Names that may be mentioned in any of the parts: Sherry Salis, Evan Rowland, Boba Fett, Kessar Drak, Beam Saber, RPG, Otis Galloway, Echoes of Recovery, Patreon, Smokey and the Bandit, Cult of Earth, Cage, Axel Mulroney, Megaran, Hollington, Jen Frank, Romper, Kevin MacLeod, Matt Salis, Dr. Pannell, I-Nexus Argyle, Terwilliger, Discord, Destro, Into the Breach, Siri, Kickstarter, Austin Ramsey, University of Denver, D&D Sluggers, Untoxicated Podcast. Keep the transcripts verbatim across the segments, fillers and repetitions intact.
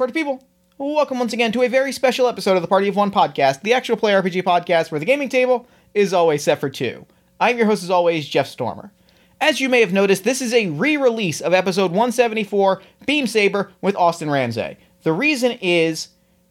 party people! Welcome once again to a very special episode of the Party of One podcast, the actual play R P G podcast where the gaming table is always set for two. I'm your host as always, Jeff Stormer. As you may have noticed, this is a re-release of episode one seventy-four, Beam Saber with Austin Ramsey. The reason is,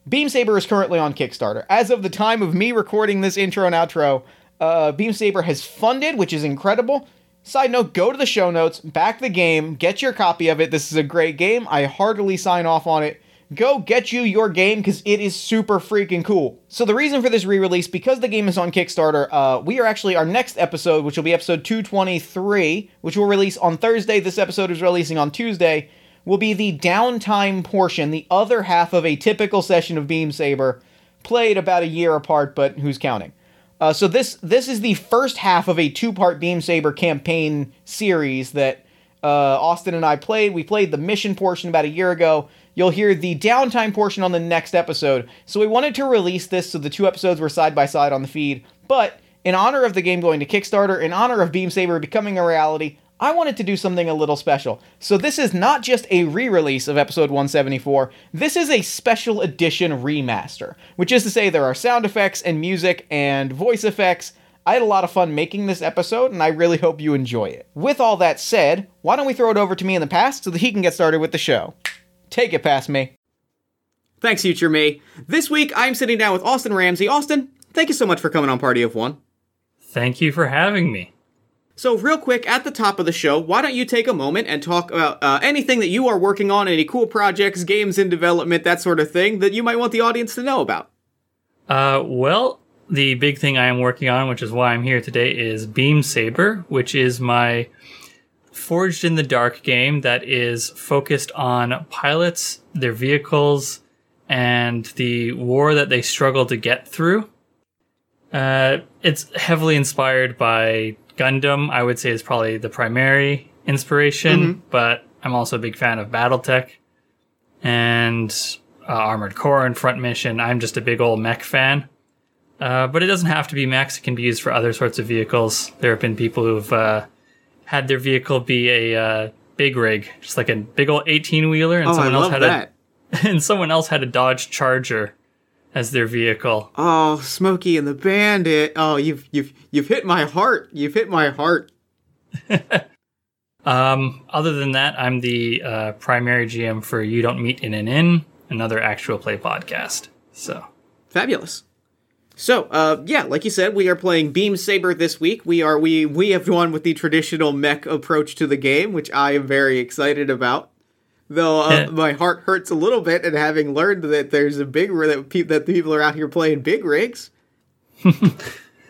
Beam Saber is currently on Kickstarter. As of the time of me recording this intro and outro, uh, Beam Saber has funded, which is incredible. Side note, go to the show notes, back the game, get your copy of it. This is a great game. I heartily sign off on it. Go get you your game because it is super freaking cool. So the reason for this re-release, because the game is on Kickstarter, uh, we are actually, our next episode, which will be episode two twenty-three, which will release on Thursday. This episode is releasing on Tuesday, will be the downtime portion, the other half of a typical session of Beam Saber, played about a year apart, but who's counting? Uh, so this this is the first half of a two-part Beam Saber campaign series that uh, Austin and I played. We played the mission portion about a year ago. You'll hear the downtime portion on the next episode. So we wanted to release this so the two episodes were side by side on the feed. But in honor of the game going to Kickstarter, in honor of Beam Saber becoming a reality, I wanted to do something a little special. So this is not just a re-release of episode one seventy-four, this is a special edition remaster, which is to say there are sound effects and music and voice effects. I had a lot of fun making this episode, and I really hope you enjoy it. With all that said, why don't we throw it over to me in the past so that he can get started with the show. Take it past me. Thanks, future me. This week, I'm sitting down with Austin Ramsey. Austin, thank you so much for coming on Party of One. Thank you for having me. So real quick, at the top of the show, why don't you take a moment and talk about uh, anything that you are working on, any cool projects, games in development, that sort of thing, that you might want the audience to know about? Uh, well, the big thing I am working on, which is why I'm here today, is Beam Saber, which is my Forged in the Dark game that is focused on pilots, their vehicles, and the war that they struggle to get through. Uh, it's heavily inspired by Gundam, I would say, is probably the primary inspiration, mm-hmm. but I'm also a big fan of BattleTech and uh, Armored Core and Front Mission. I'm just a big old mech fan. Uh, but it doesn't have to be mechs. It can be used for other sorts of vehicles. There have been people who've uh, had their vehicle be a uh, big rig, just like a big old eighteen-wheeler. And oh, someone I else love had that. A, and someone else had a Dodge Charger as their vehicle. Oh, Smokey and the Bandit. Oh, you've you've you've hit my heart. You've hit my heart. um, other than that, I'm the uh, primary G M for You Don't Meet in an Inn, another actual play podcast. So fabulous. So, uh, yeah, like you said, we are playing Beam Saber this week. We are we we have gone with the traditional mech approach to the game, which I am very excited about. Though uh, my heart hurts a little bit at having learned that there's a big rig, that, pe- that people are out here playing big rigs.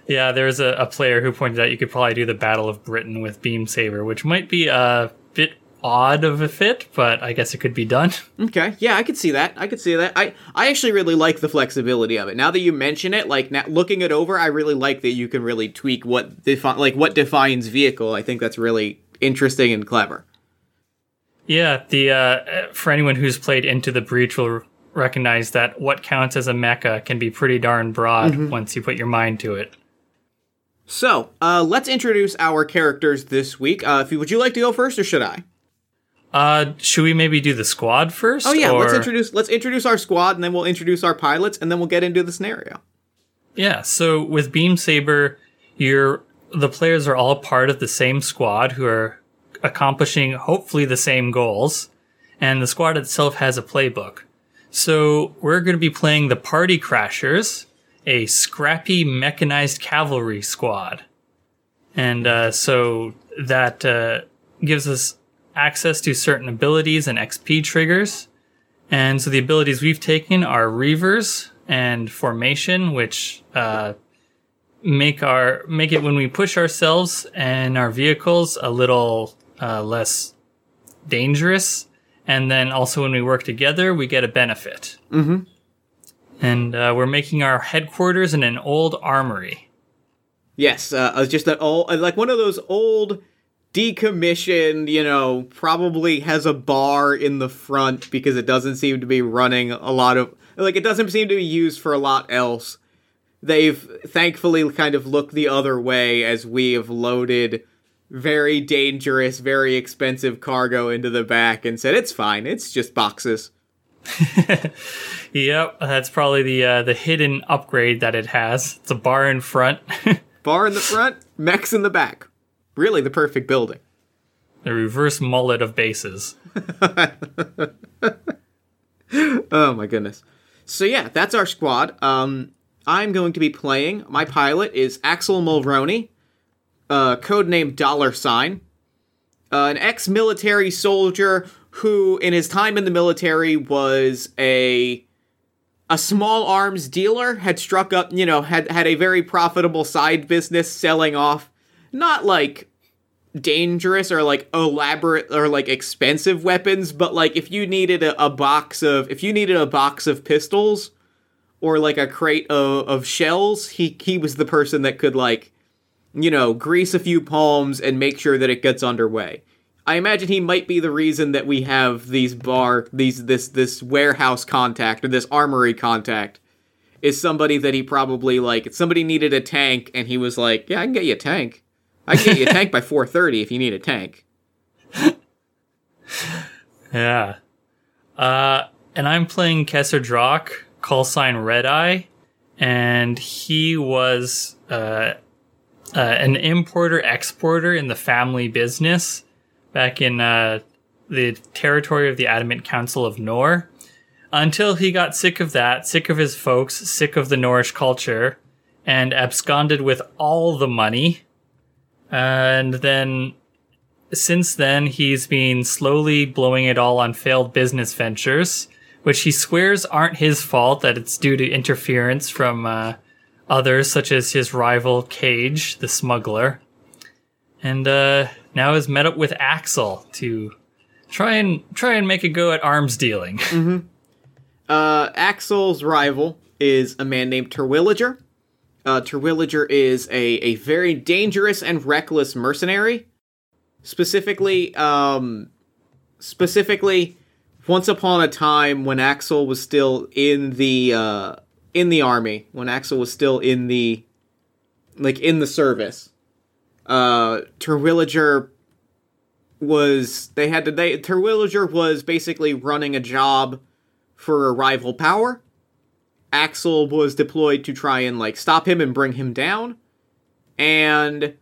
Yeah, there's a, a player who pointed out you could probably do the Battle of Britain with Beam Saber, which might be a bit odd of a fit, but I guess it could be done. Okay, yeah, I could see that. I could see that. I, I actually really like the flexibility of it. Now that you mention it, like now, looking it over, I really like that you can really tweak what defi- like what defines vehicle. I think that's really interesting and clever. Yeah, the uh, for anyone who's played Into the Breach will recognize that what counts as a mecha can be pretty darn broad mm-hmm. once you put your mind to it. So, uh, let's introduce our characters this week. Uh, if you, would you like to go first, or should I? Uh, should we maybe do the squad first? Oh yeah, or... let's introduce let's introduce our squad, and then we'll introduce our pilots, and then we'll get into the scenario. Yeah, so with Beam Saber, you're the players are all part of the same squad who are accomplishing hopefully the same goals, and the squad itself has a playbook. So we're going to be playing the Party Crashers, a scrappy mechanized cavalry squad. And uh, so that uh, gives us access to certain abilities and X P triggers. And so the abilities we've taken are Reavers and Formation, which uh, make our make it when we push ourselves and our vehicles a little Uh, less dangerous, and then also when we work together, we get a benefit. Mm-hmm. And uh, we're making our headquarters in an old armory. Yes, uh, just an old, like one of those old decommissioned, you know, probably has a bar in the front because it doesn't seem to be running a lot of, like it doesn't seem to be used for a lot else. They've thankfully kind of looked the other way as we have loaded very dangerous, very expensive cargo into the back and said, it's fine, it's just boxes. Yep, that's probably the uh, the hidden upgrade that it has. It's a bar in front. Bar in the front, mechs in the back. Really the perfect building. The reverse mullet of bases. Oh my goodness. So yeah, that's our squad. Um, I'm going to be playing. My pilot is Axel Mulroney, uh, codename Dollar Sign, uh, an ex-military soldier who, in his time in the military, was a a small arms dealer, had struck up, you know, had, had a very profitable side business selling off, not, like, dangerous or, like, elaborate or, like, expensive weapons, but, like, if you needed a, a box of, if you needed a box of pistols or, like, a crate of, of shells, he, he was the person that could, like, you know, grease a few palms and make sure that it gets underway. I imagine he might be the reason that we have these bar, these this this warehouse contact or this armory contact is somebody that he probably, like, somebody needed a tank and he was like, yeah, I can get you a tank. I can get you a tank by four thirty if you need a tank. Yeah. Uh, and I'm playing Kessar Drak, call sign Red Eye, and he was uh, uh, an importer-exporter in the family business back in uh, the territory of the Adamant Council of Nor, until he got sick of that, sick of his folks, sick of the Norish culture, and absconded with all the money. And then, since then, he's been slowly blowing it all on failed business ventures, which he swears aren't his fault, that it's due to interference from uh, others, such as his rival Cage, the smuggler. And, uh... now is met up with Axel to try and try and make a go at arms dealing. Mm-hmm. Uh, Axel's rival is a man named Terwilliger. Uh, Terwilliger is a, a very dangerous and reckless mercenary. Specifically, um, specifically, once upon a time when Axel was still in the uh, in the army, when Axel was still in the like in the service. Uh, Terwilliger was, they had to, they, Terwilliger was basically running a job for a rival power. Axel was deployed to try and, like, stop him and bring him down. And,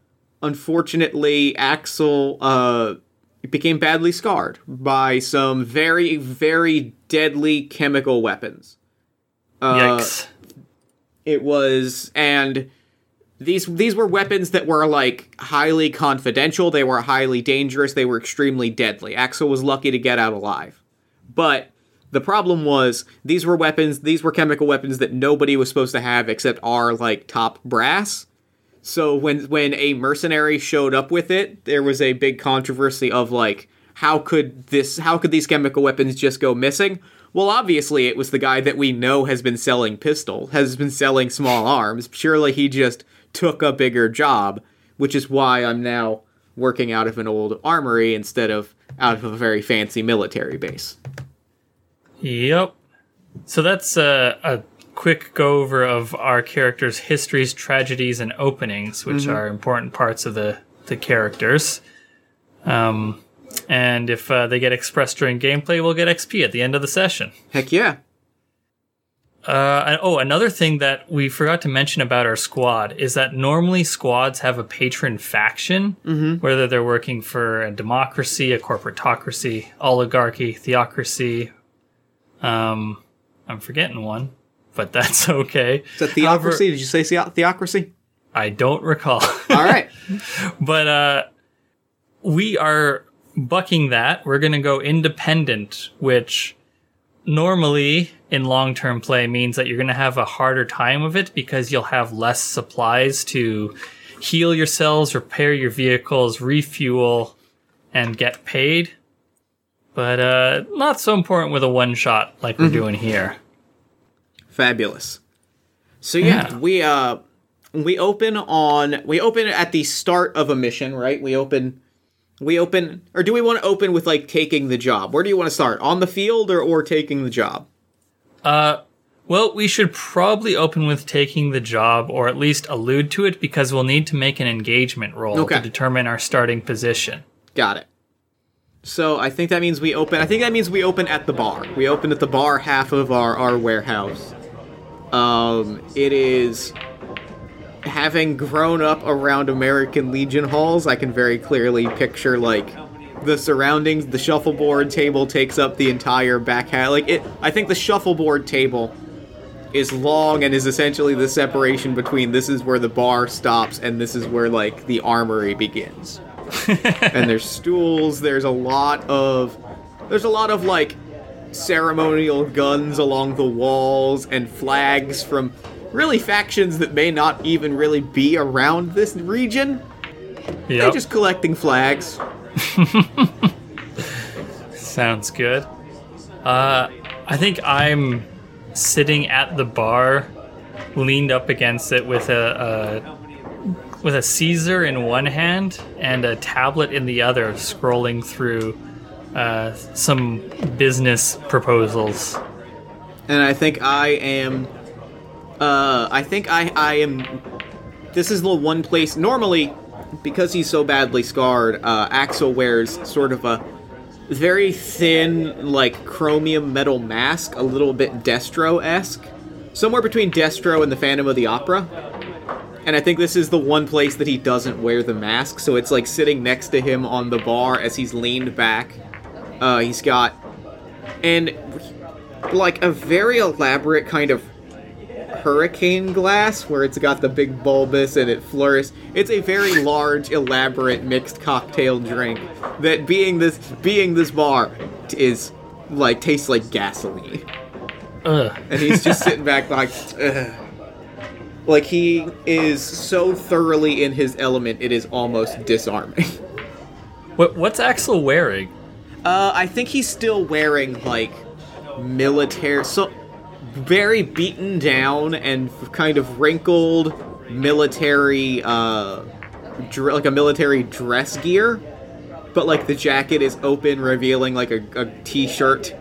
unfortunately, Axel, uh, became badly scarred by some very, very deadly chemical weapons. Uh, Yikes. It was, and... These these were weapons that were, like, highly confidential, they were highly dangerous, they were extremely deadly. Axel was lucky to get out alive. But the problem was, these were weapons, these were chemical weapons that nobody was supposed to have except our, like, top brass. So when when a mercenary showed up with it, there was a big controversy of, like, how could this, how could these chemical weapons just go missing? Well, obviously it was the guy that we know has been selling pistol, has been selling small arms. Surely he just... took a bigger job, which is why I'm now working out of an old armory instead of out of a very fancy military base. Yep. So that's a, a quick go over of our characters' histories, tragedies, and openings, which mm-hmm. are important parts of the, the characters. Um, and if uh, they get expressed during gameplay, we'll get X P at the end of the session. Heck yeah. Uh, oh, another thing that we forgot to mention about our squad is that normally squads have a patron faction, mm-hmm. whether they're working for a democracy, a corporatocracy, oligarchy, theocracy. Um, I'm forgetting one, but that's okay. Is that theocracy? However, did you say the- theocracy? I don't recall. All right. But uh, we are bucking that. We're going to go independent, which... normally, in long-term play, means that you're going to have a harder time of it because you'll have less supplies to heal yourselves, repair your vehicles, refuel, and get paid. But uh, not so important with a one-shot like mm-hmm. we're doing here. Fabulous. So yeah, yeah. we uh, we open on we open at the start of a mission, right? We open. We open, or do we want to open with, like, taking the job? Where do you want to start? On the field or, or taking the job? Uh, well, we should probably open with taking the job, or at least allude to it, because we'll need to make an engagement roll okay. to determine our starting position. Got it. So I think that means we open. I think that means we open at the bar. We open at the bar half of our, our warehouse. Um, it is, having grown up around American Legion halls, I can very clearly picture like the surroundings. The shuffleboard table takes up the entire back half. Like it, I think the shuffleboard table is long and is essentially the separation between this is where the bar stops and this is where like the armory begins. And there's stools, there's a lot of there's a lot of like ceremonial guns along the walls and flags from really factions that may not even really be around this region. Yep. They're just collecting flags. Sounds good. Uh I think I'm sitting at the bar, leaned up against it with a, a with a Caesar in one hand and a tablet in the other, scrolling through uh, some business proposals. And I think I am... Uh, I think I, I am... This is the one place... Normally, because he's so badly scarred, uh, Axel wears sort of a very thin, like, chromium metal mask, a little bit Destro-esque. Somewhere between Destro and the Phantom of the Opera. And I think this is the one place that he doesn't wear the mask, so it's like sitting next to him on the bar as he's leaned back. Uh, he's got... And, like, a very elaborate kind of hurricane glass, where it's got the big bulbous and it flourishes. It's a very large, elaborate mixed cocktail drink that, being this being this bar, is, like, tastes like gasoline. Ugh. And he's just sitting back like, ugh. Like, he is so thoroughly in his element, it is almost disarming. What, what's Axel wearing? Uh, I think he's still wearing, like, military... So, very beaten down and kind of wrinkled military, uh... Dr- like, a military dress gear. But, like, the jacket is open, revealing, like, a, a t-shirt.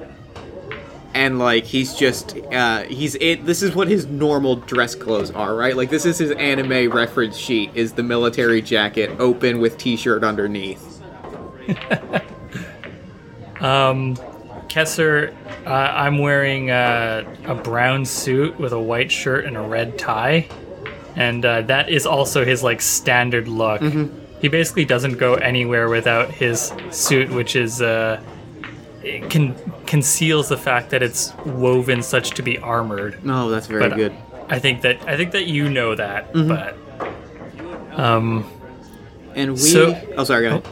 And, like, he's just, uh, he's in, this is what his normal dress clothes are, right? Like, this is his anime reference sheet, is the military jacket, open with t-shirt underneath. um, Kessar, uh, I'm wearing uh, a brown suit with a white shirt and a red tie. And uh, that is also his, like, standard look. Mm-hmm. He basically doesn't go anywhere without his suit, which is, uh... It can, conceals the fact that it's woven such to be armored. Oh, that's very but good. I think that I think that you know that, mm-hmm. but um, and we. So, oh, sorry, go ahead.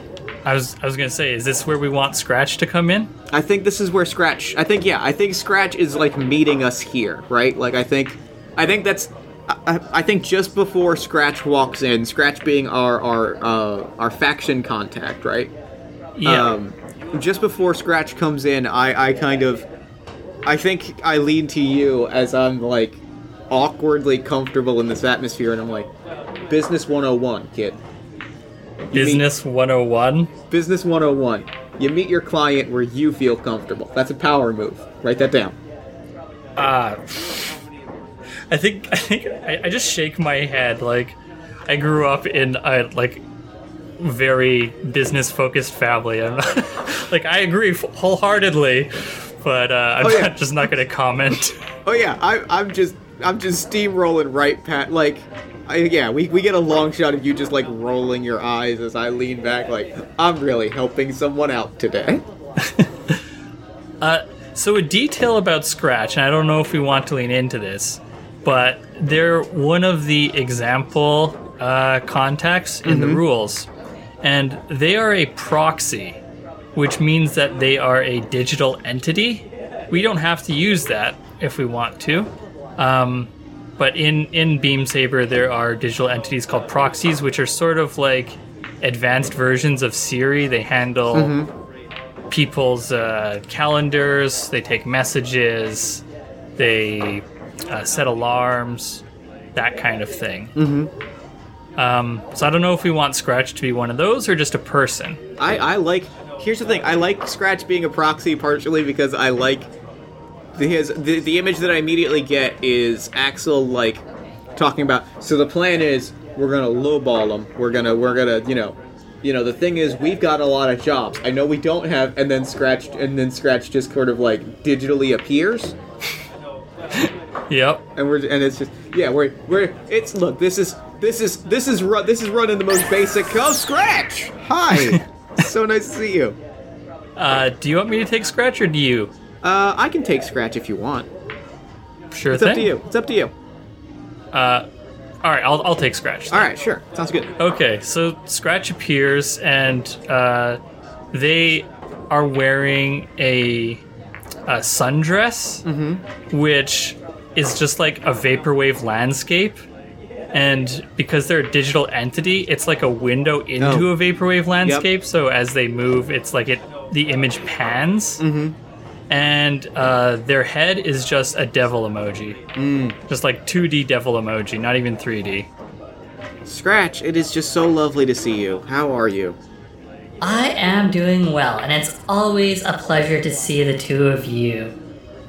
I was I was gonna say, is this where we want Scratch to come in? I think this is where Scratch. I think yeah, I think Scratch is like meeting us here, right? Like I think, I think that's, I, I think just before Scratch walks in, Scratch being our our uh, our faction contact, right? Yeah. Um, Just before Scratch comes in, I, I kind of... I think I lean to you as I'm, like, awkwardly comfortable in this atmosphere, and I'm like, Business one oh one, kid. You business one oh one? Business one oh one. You meet your client where you feel comfortable. That's a power move. Write that down. Ah. Uh, I think... I think I, I just shake my head. Like, I grew up in, a, like... very business-focused family. I'm not, like, I agree wholeheartedly, but uh, I'm oh, yeah. not, just not going to comment. Oh yeah, I, I'm just I'm just steamrolling right past. Like, I, yeah, we we get a long shot of you just like rolling your eyes as I lean back, like I'm really helping someone out today. uh, so a detail about Scratch, and I don't know if we want to lean into this, but they're one of the example uh, contacts in mm-hmm. the rules. And they are a proxy, which means that they are a digital entity. We don't have to use that if we want to. Um, but in, in Beam Saber, there are digital entities called proxies, which are sort of like advanced versions of Siri. They handle mm-hmm. people's uh, calendars, they take messages, they uh, set alarms, that kind of thing. Mm-hmm. Um, so I don't know if we want Scratch to be one of those or just a person. I, I like... Here's the thing. I like Scratch being a proxy partially because I like... His, the, the image that I immediately get is Axel, like, talking about... So the plan is we're going to lowball him. We're going to, we're gonna, you know, you know, the thing is, we've got a lot of jobs. I know we don't have, and then Scratch, and then Scratch just sort of like digitally appears. Yep. And we're, and it's just, yeah, we're, we're, it's, look, this is, this is, this is, run, this is running the most basic. Oh, Scratch! Hi! So nice to see you. Uh, do you want me to take Scratch, or do you? Uh, I can take Scratch if you want. Sure it's thing. It's up to you. It's up to you. Uh, all right, I'll I'll take Scratch. Then. All right, sure. Sounds good. Okay, so Scratch appears, and uh, they are wearing a, a sundress, mm-hmm. which is just like a vaporwave landscape. And because they're a digital entity, it's like a window into oh. a vaporwave landscape. Yep. So as they move, it's like it the image pans. Mm-hmm. And uh, their head is just a devil emoji. Mm. Just like two D devil emoji, not even three D. Scratch, it is just so lovely to see you. How are you? I am doing well, and it's always a pleasure to see the two of you.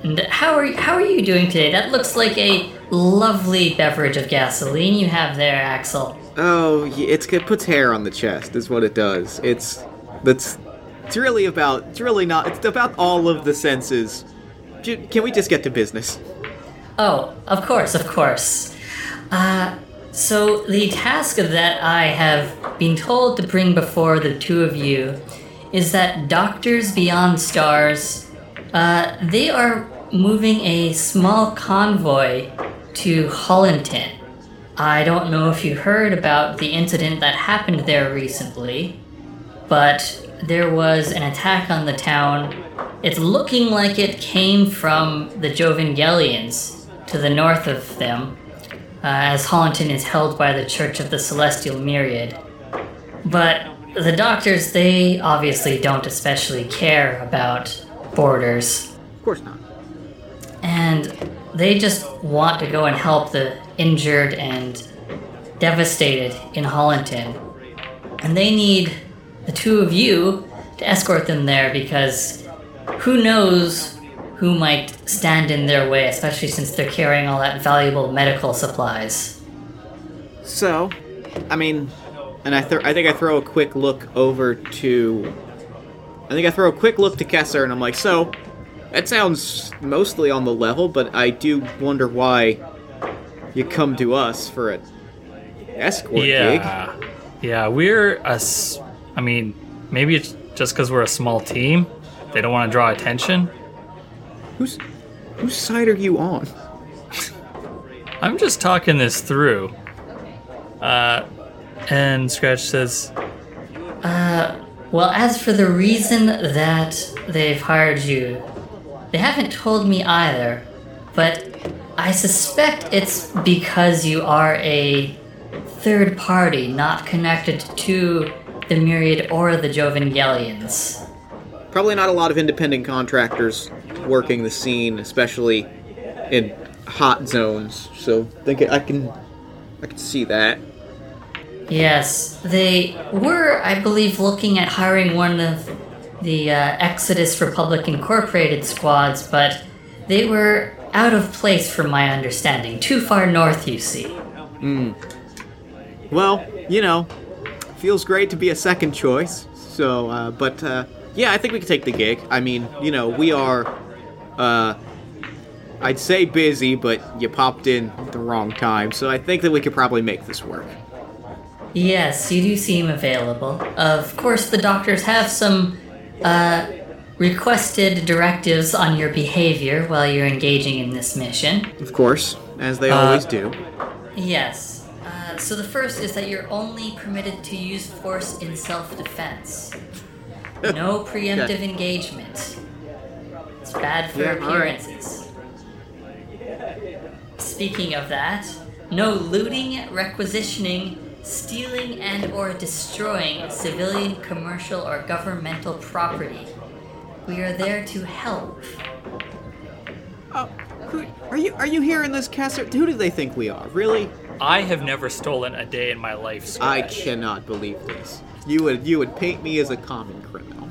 And how are how are you doing today? That looks like a lovely beverage of gasoline you have there, Axel. Oh, it's, it puts hair on the chest, is what it does. It's that's it's really about it's really not it's about all of the senses. Can we just get to business? Oh, of course, of course. Uh, so the task that I have been told to bring before the two of you is that Doctors Beyond Stars, uh, they are moving a small convoy to Hollington. I don't know if you heard about the incident that happened there recently, but there was an attack on the town. It's looking like it came from the Jovangelians to the north of them, uh, as Hollington is held by the Church of the Celestial Myriad. But the doctors, they obviously don't especially care about borders. Of course not. And they just want to go and help the injured and devastated in Hollington. And they need the two of you to escort them there, because who knows who might stand in their way, especially since they're carrying all that valuable medical supplies. So, I mean, and I, th- I think I throw a quick look over to... I think I throw a quick look to Kessar, and I'm like, so... That sounds mostly on the level, but I do wonder why you come to us for an escort yeah. gig. Yeah, we're a... I mean, maybe it's just because we're a small team. They don't want to draw attention. Who's, whose side are you on? I'm just talking this through. Uh, and Scratch says... Uh, well, as for the reason that they've hired you... They haven't told me either, but I suspect it's because you are a third party, not connected to the Myriad or the Jovangelians. Probably not a lot of independent contractors working the scene, especially in hot zones, so I think I can, I can see that. Yes, they were, I believe, looking at hiring one of the uh, Exodus Republic Incorporated squads, but they were out of place from my understanding. Too far north, you see. Mm. Well, you know, feels great to be a second choice, so, uh, but, uh, yeah, I think we can take the gig. I mean, you know, we are, uh, I'd say busy, but you popped in at the wrong time, so I think that we could probably make this work. Yes, you do seem available. Of course, the doctors have some Uh, requested directives on your behavior while you're engaging in this mission. Of course, as they uh, always do. Yes. Uh, so the first is that you're only permitted to use force in self-defense. No preemptive okay. engagement. It's bad for yeah, appearances. Right. Speaking of that, no looting, requisitioning, stealing and or destroying civilian, commercial, or governmental property. We are there to help. Oh, who, are you are you hearing this, Kessar? Who do they think we are, really? I have never stolen a day in my life, Scratch. I cannot believe this. You would, you would paint me as a common criminal.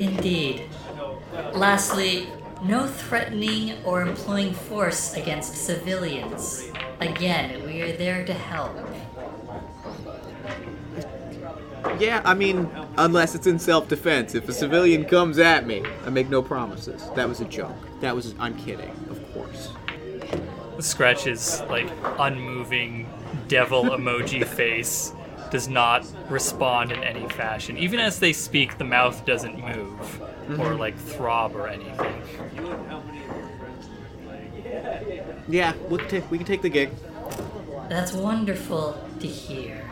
Indeed. Lastly, no threatening or employing force against civilians. Again, we are there to help. Yeah, I mean, unless it's in self-defense. If a civilian comes at me, I make no promises. That was a joke. That was... I'm kidding, of course. Scratch his, like, unmoving devil emoji face does not respond in any fashion. Even as they speak, the mouth doesn't move mm-hmm. or, like, throb or anything. Yeah, we'll take, we can take the gig. That's wonderful to hear.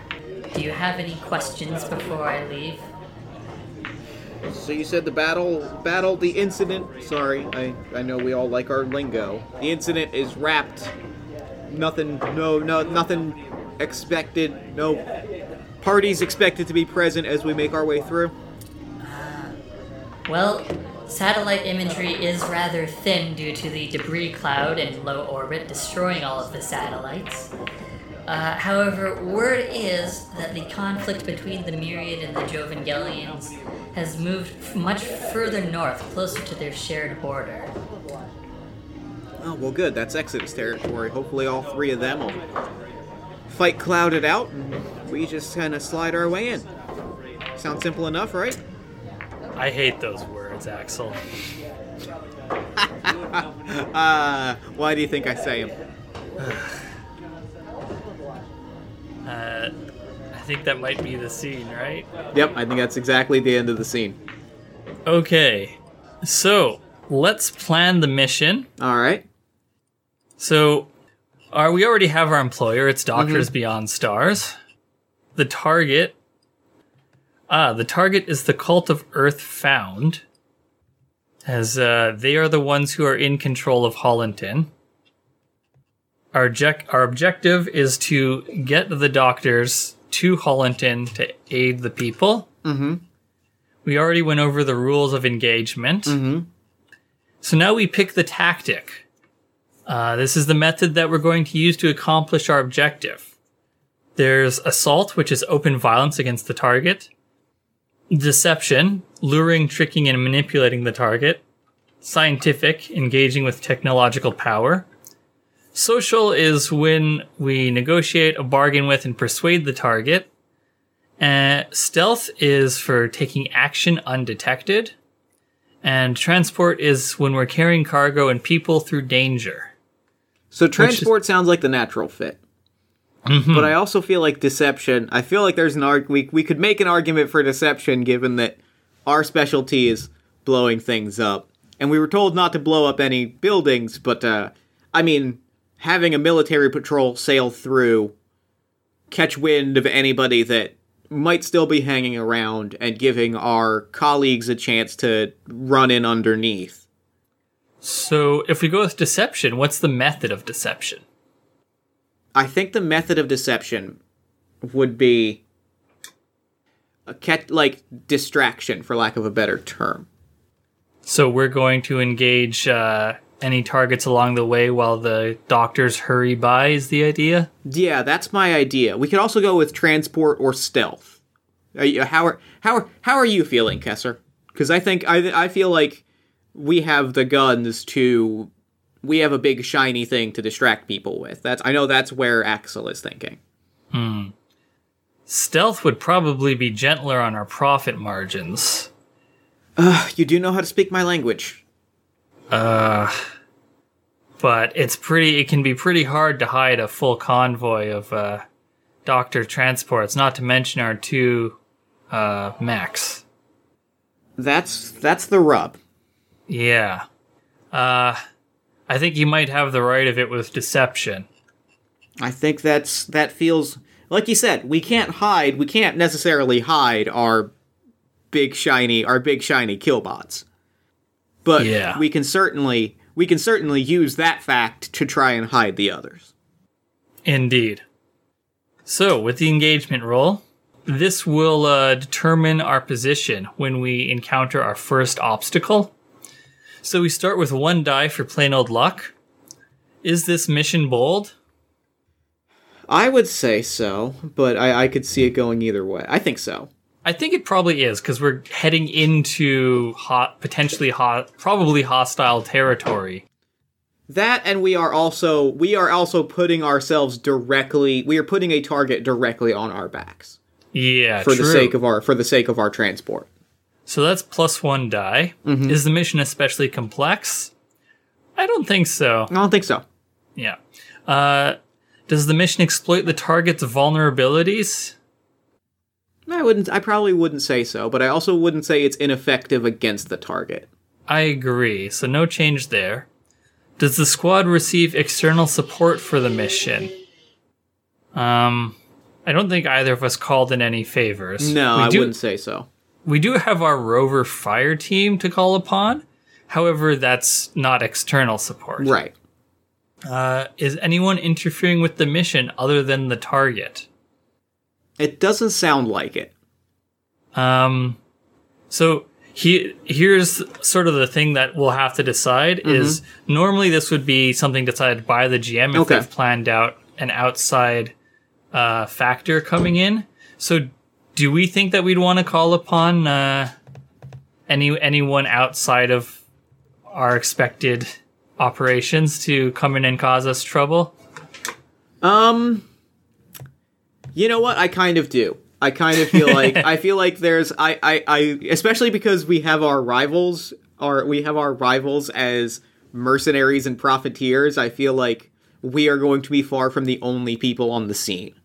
Do you have any questions before I leave? So you said the battle, battle, the incident, sorry, I, I know we all like our lingo. The incident is wrapped. Nothing, no, no, nothing expected, no parties expected to be present as we make our way through. Uh, well, satellite imagery is rather thin due to the debris cloud in low orbit destroying all of the satellites. Uh, however, word is that the conflict between the Myriad and the Jovangelians has moved much further north, closer to their shared border. Oh, well good, that's Exodus territory. Hopefully all three of them will fight cloud it out, and we just kind of slide our way in. Sounds simple enough, right? I hate those words, Axel. uh, why do you think I say them? Uh, I think that might be the scene, right? Yep, I think that's exactly the end of the scene. Okay, so let's plan the mission. All right. So, are we already have our employer? It's Doctors mm-hmm. Beyond Stars. The target. Ah, the target is the Cult of Earth Found, as uh, they are the ones who are in control of Hollington. Our, object- our objective is to get the doctors to Hollington to aid the people. Mm-hmm. We already went over the rules of engagement. Mm-hmm. So now we pick the tactic. Uh, this is the method that we're going to use to accomplish our objective. There's assault, which is open violence against the target. Deception, luring, tricking, and manipulating the target. Scientific, engaging with technological power. Social is when we negotiate a bargain with and persuade the target. Uh, stealth is for taking action undetected. And transport is when we're carrying cargo and people through danger. So transport is- sounds like the natural fit. Mm-hmm. But I also feel like deception, I feel like there's an arg- we, we could make an argument for deception given that our specialty is blowing things up. And we were told not to blow up any buildings, but, uh, I mean... having a military patrol sail through, catch wind of anybody that might still be hanging around, and giving our colleagues a chance to run in underneath. So, if we go with deception, what's the method of deception? I think the method of deception would be a catch, like distraction, for lack of a better term. So we're going to engage... Uh... any targets along the way while the doctors hurry by is the idea? Yeah, that's my idea. We could also go with transport or stealth. Are you, how are how are how are you feeling, Kessar? Because I think I I feel like we have the guns to we have a big shiny thing to distract people with. That's I know that's where Axel is thinking. Hmm. Stealth would probably be gentler on our profit margins. Uh, you do know how to speak my language. Uh, but it's pretty, it can be pretty hard to hide a full convoy of, uh, doctor transports, not to mention our two, uh, mechs. That's, that's the rub. Yeah. Uh, I think you might have the right of it with deception. I think that's, that feels, like you said, we can't hide, we can't necessarily hide our big shiny, our big shiny killbots. But yeah. we can certainly we can certainly use that fact to try and hide the others. Indeed. So, with the engagement roll, this will uh, determine our position when we encounter our first obstacle. So we start with one die for plain old luck. Is this mission bold? I would say so, but I, I could see it going either way. I think so. I think it probably is, because we're heading into hot, potentially hot, probably hostile territory. That, and we are also, we are also putting ourselves directly, we are putting a target directly on our backs. Yeah, for true. the sake of our for the sake of our transport. So that's plus one die. Mm-hmm. Is the mission especially complex? I don't think so. I don't think so. Yeah. Uh, does the mission exploit the target's vulnerabilities? I wouldn't. I probably wouldn't say so, but I also wouldn't say it's ineffective against the target. I agree. So no change there. Does the squad receive external support for the mission? Um, I don't think either of us called in any favors. No, I wouldn't say so. We do have our rover fire team to call upon. However, that's not external support. Right. Uh, is anyone interfering with the mission other than the target? It doesn't sound like it. Um, so he, here's sort of the thing that we'll have to decide mm-hmm. is normally this would be something decided by the G M if okay. they've planned out an outside uh, factor coming in. So do we think that we'd want to call upon uh, any anyone outside of our expected operations to come in and cause us trouble? Um... You know what? I kind of do. I kind of feel like I feel like there's I, I, I especially because we have our rivals or we have our rivals as mercenaries and profiteers. I feel like we are going to be far from the only people on the scene.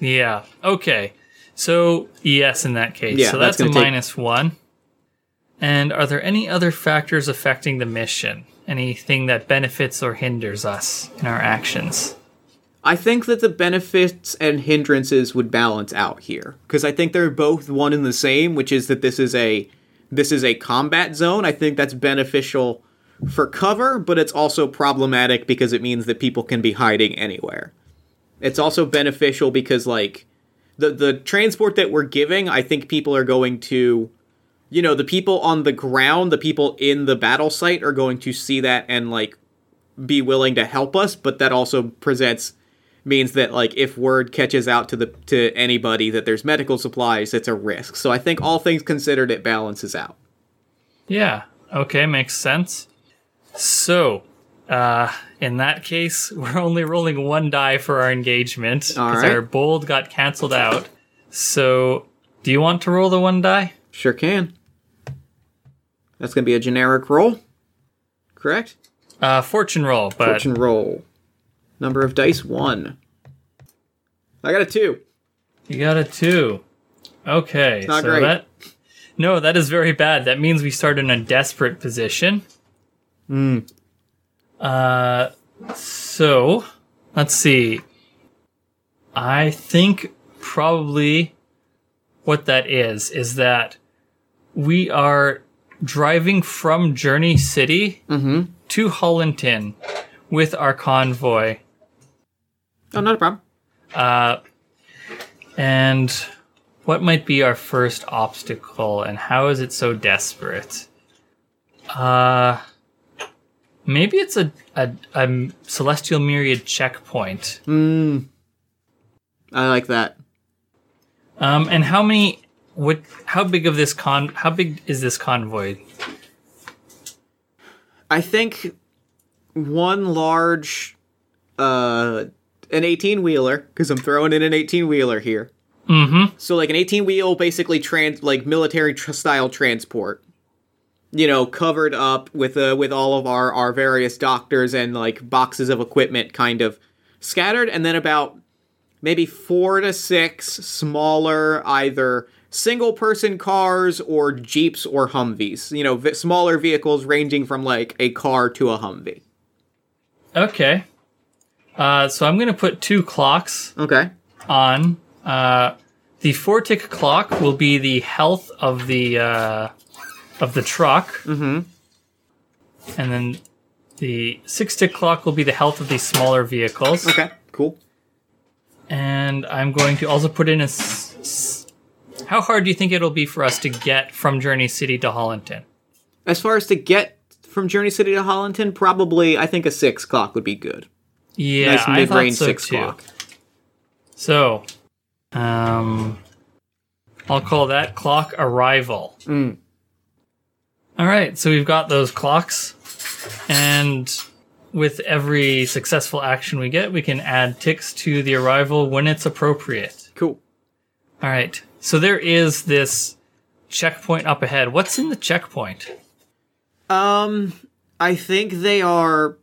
Yeah. Okay. So yes, in that case. Yeah, so that's, that's a take... minus one. And are there any other factors affecting the mission? Anything that benefits or hinders us in our actions? I think that the benefits and hindrances would balance out here, because I think they're both one and the same, which is that this is a this is a combat zone. I think that's beneficial for cover, but it's also problematic because it means that people can be hiding anywhere. It's also beneficial because, like, the the transport that we're giving, I think people are going to, you know, the people on the ground, the people in the battle site are going to see that and, like, be willing to help us, but that also presents... means that, like, if word catches out to the to anybody that there's medical supplies, it's a risk. So I think all things considered, it balances out. Yeah. Okay, makes sense. So, uh, in that case, we're only rolling one die for our engagement. All right. Because our bold got canceled out. So, do you want to roll the one die? Sure can. That's going to be a generic roll, correct? Uh, fortune roll, but... Fortune roll. Number of dice, one. I got a two. You got a two. Okay. It's not so great. That, no, that is very bad. That means we start in a desperate position. Hmm. Uh, so, let's see. I think probably what that is, is that we are driving from Journey City mm-hmm. to Hollington with our convoy. Oh, not a problem. Uh, and what might be our first obstacle, and how is it so desperate? Uh, maybe it's a a, a Celestial Myriad checkpoint. Hmm. I like that. Um, and how many? What? How big of this con? How big is this convoy? I think one large, uh, an eighteen-wheeler, because I'm throwing in an eighteen-wheeler here. Mm-hmm. So, like, an eighteen-wheel, basically, trans, like, military-style tr- transport. You know, covered up with uh, with all of our, our various doctors and, like, boxes of equipment kind of scattered. And then about maybe four to six smaller, either single-person cars or Jeeps or Humvees. You know, v- smaller vehicles ranging from, like, a car to a Humvee. Okay. Uh, so I'm going to put two clocks okay. on. Uh, the four-tick clock will be the health of the uh, of the truck. Mm-hmm. And then the six-tick clock will be the health of the smaller vehicles. Okay, cool. And I'm going to also put in a... S- s- How hard do you think it'll be for us to get from Journey City to Hollington? As far as to get... From Journey City to Hollington, probably, I think a six clock would be good. Yeah, nice mid-range I thought so six too. Clock. So, um, I'll call that clock arrival. Mm. All right, so we've got those clocks, and with every successful action we get, we can add ticks to the arrival when it's appropriate. Cool. All right. So there is this checkpoint up ahead. What's in the checkpoint? Um, I think they are...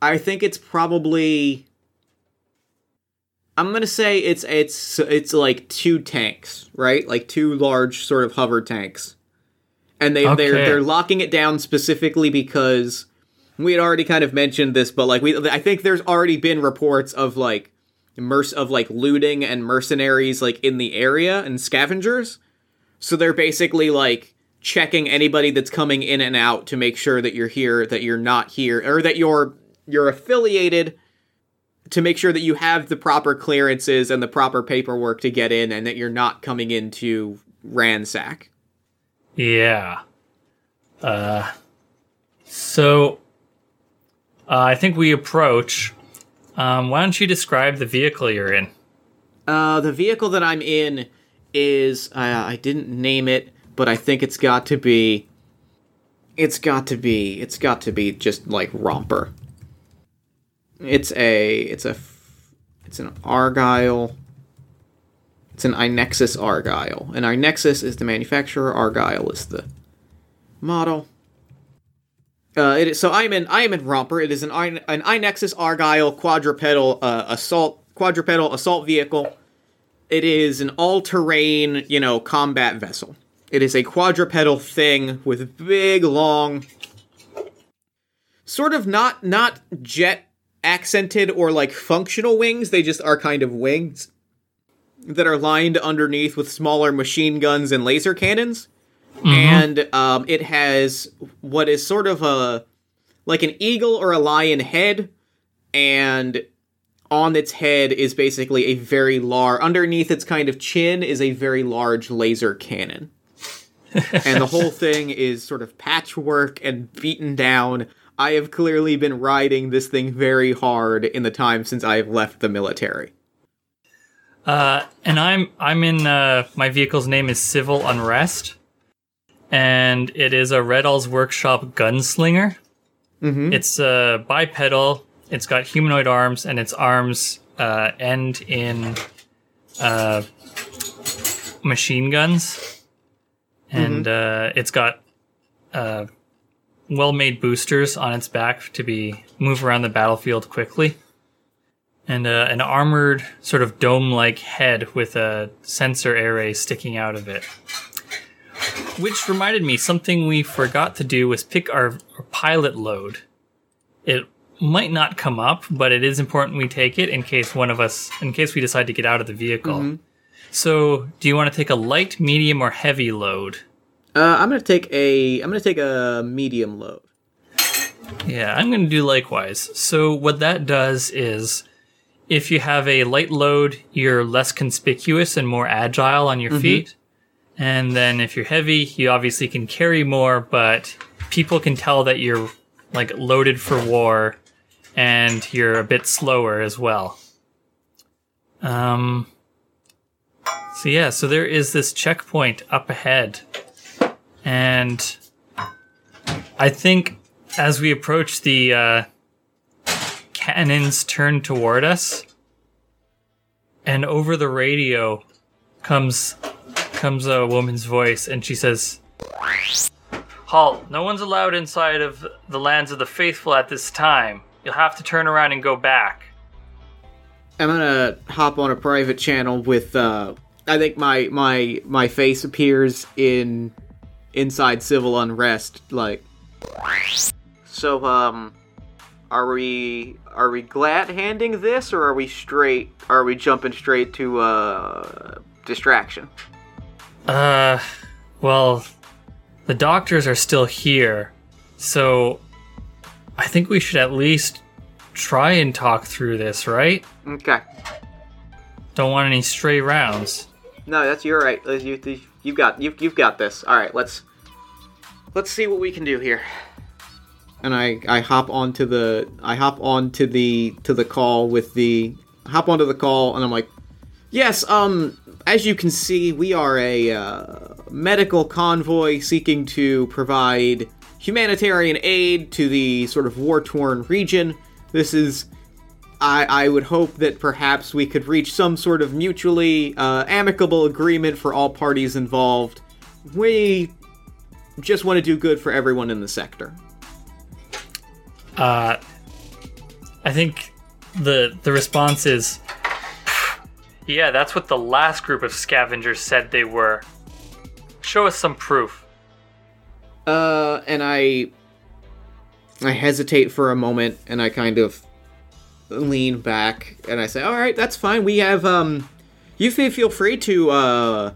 I think it's probably... I'm going to say it's it's it's like two tanks, right? Like two large sort of hover tanks. And they okay. they're they're locking it down specifically because we had already kind of mentioned this, but like we I think there's already been reports of like merc- of like looting and mercenaries like in the area and scavengers. So they're basically like checking anybody that's coming in and out to make sure that you're here, that you're not here, or that you're you're affiliated, to make sure that you have the proper clearances and the proper paperwork to get in and that you're not coming in to ransack. Yeah. Uh, so, uh, I think we approach. Um, why don't you describe the vehicle you're in? Uh, the vehicle that I'm in is, uh, I didn't name it, but I think it's got to be, it's got to be, it's got to be just like Romper. It's a, it's a, it's an Argyle, it's an I-Nexus Argyle, and I-Nexus is the manufacturer, Argyle is the model. Uh, it is, so I am in, I am in Romper. It is an I, an I-Nexus Argyle quadrupedal uh, assault, quadrupedal assault vehicle. It is an all-terrain, you know, combat vessel. It is a quadrupedal thing with big, long, sort of not, not jet accented or like functional wings. They just are kind of wings that are lined underneath with smaller machine guns and laser cannons. Mm-hmm. And um, it has what is sort of a like an eagle or a lion head, and on its head is basically a very large, underneath its kind of chin is a very large laser cannon. And the whole thing is sort of patchwork and beaten down. I have clearly been riding this thing very hard in the time since I have left the military. Uh, and I'm I'm in, uh, my vehicle's name is Civil Unrest, and it is a Red Alls Workshop gunslinger. Mm-hmm. It's a uh, bipedal, it's got humanoid arms, and its arms uh, end in uh, machine guns. And mm-hmm. uh, it's got... Uh, well-made boosters on its back to be move around the battlefield quickly, and uh, an armored sort of dome-like head with a sensor array sticking out of it. Which reminded me, something we forgot to do was pick our, our pilot load. It might not come up, but it is important we take it in case one of us, in case we decide to get out of the vehicle. Mm-hmm. So, do you want to take a light, medium, or heavy load? Uh, I'm gonna take a. I'm gonna take a medium load. Yeah, I'm gonna do likewise. So what that does is, if you have a light load, you're less conspicuous and more agile on your mm-hmm. feet. And then if you're heavy, you obviously can carry more, but people can tell that you're like loaded for war, and you're a bit slower as well. Um. So yeah, so there is this checkpoint up ahead. And I think as we approach, the uh, cannons turn toward us, and over the radio comes comes a woman's voice, and she says, "Halt! No one's allowed inside of the lands of the faithful at this time. You'll have to turn around and go back." I'm gonna hop on a private channel with. Uh, I think my my my face appears in. Inside Civil Unrest, like. So, um, are we are we glad handing this, or are we straight? Are we jumping straight to uh distraction? Uh, well, the doctors are still here, so I think we should at least try and talk through this, right? Okay. Don't want any stray rounds. No, that's you're right. You you you got you you've got this. All right, let's. Let's see what we can do here. And I, I hop onto the I hop onto the to the call with the hop onto the call and I'm like, yes, um, as you can see, we are a uh, medical convoy seeking to provide humanitarian aid to the sort of war-torn region. This is I, I would hope that perhaps we could reach some sort of mutually uh, amicable agreement for all parties involved. We just want to do good for everyone in the sector. Uh, I think the the response is, yeah, that's what the last group of scavengers said they were. Show us some proof. Uh, and I, I hesitate for a moment, and I kind of lean back, and I say, all right, that's fine. We have, um, you feel free to, uh,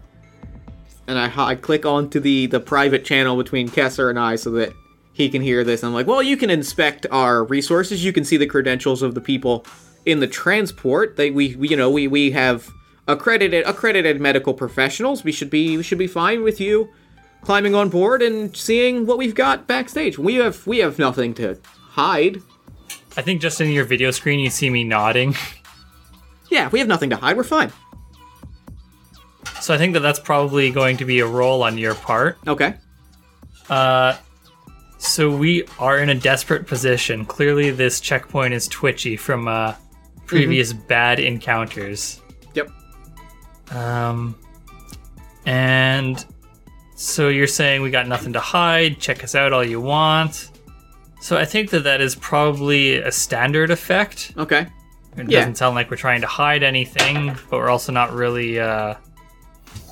and I, I click onto the, the private channel between Kessar and I so that he can hear this. And I'm like, well, you can inspect our resources. You can see the credentials of the people in the transport. They, we, we you know, we, we have accredited, accredited medical professionals. We should be, we should be fine with you climbing on board and seeing what we've got backstage. We have, we have nothing to hide. I think just in your video screen, you see me nodding. Yeah, we have nothing to hide. We're fine. So I think that that's probably going to be a roll on your part. Okay. Uh, so we are in a desperate position. Clearly, this checkpoint is twitchy from uh, previous mm-hmm. bad encounters. Yep. Um, and so you're saying we got nothing to hide. Check us out all you want. So I think that that is probably a standard effect. Okay. It yeah. doesn't sound like we're trying to hide anything, but we're also not really uh,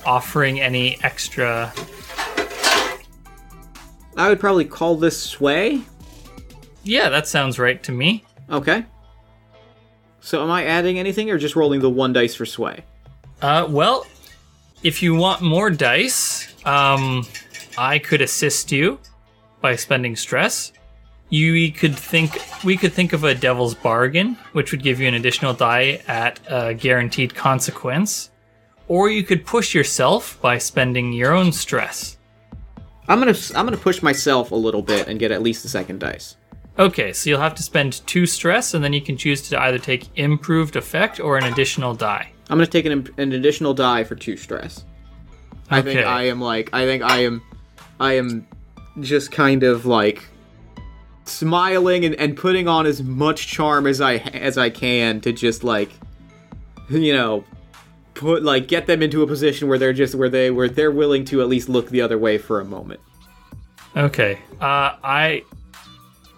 offering any extra. I would probably call this sway. Yeah, that sounds right to me. Okay. So am I adding anything or just rolling the one dice for sway? Uh, well, if you want more dice, um, I could assist you by spending stress. You could think we could think of a devil's bargain, which would give you an additional die at a guaranteed consequence, or you could push yourself by spending your own stress. I'm gonna I'm gonna push myself a little bit and get at least a second dice. Okay, so you'll have to spend two stress, and then you can choose to either take improved effect or an additional die. I'm gonna take an an additional die for two stress. Okay. I think I am like I think I am I am just kind of like. Smiling and, and putting on as much charm as I as I can to just like, you know, put like get them into a position where they're just where they where they're willing to at least look the other way for a moment. Okay. Uh, I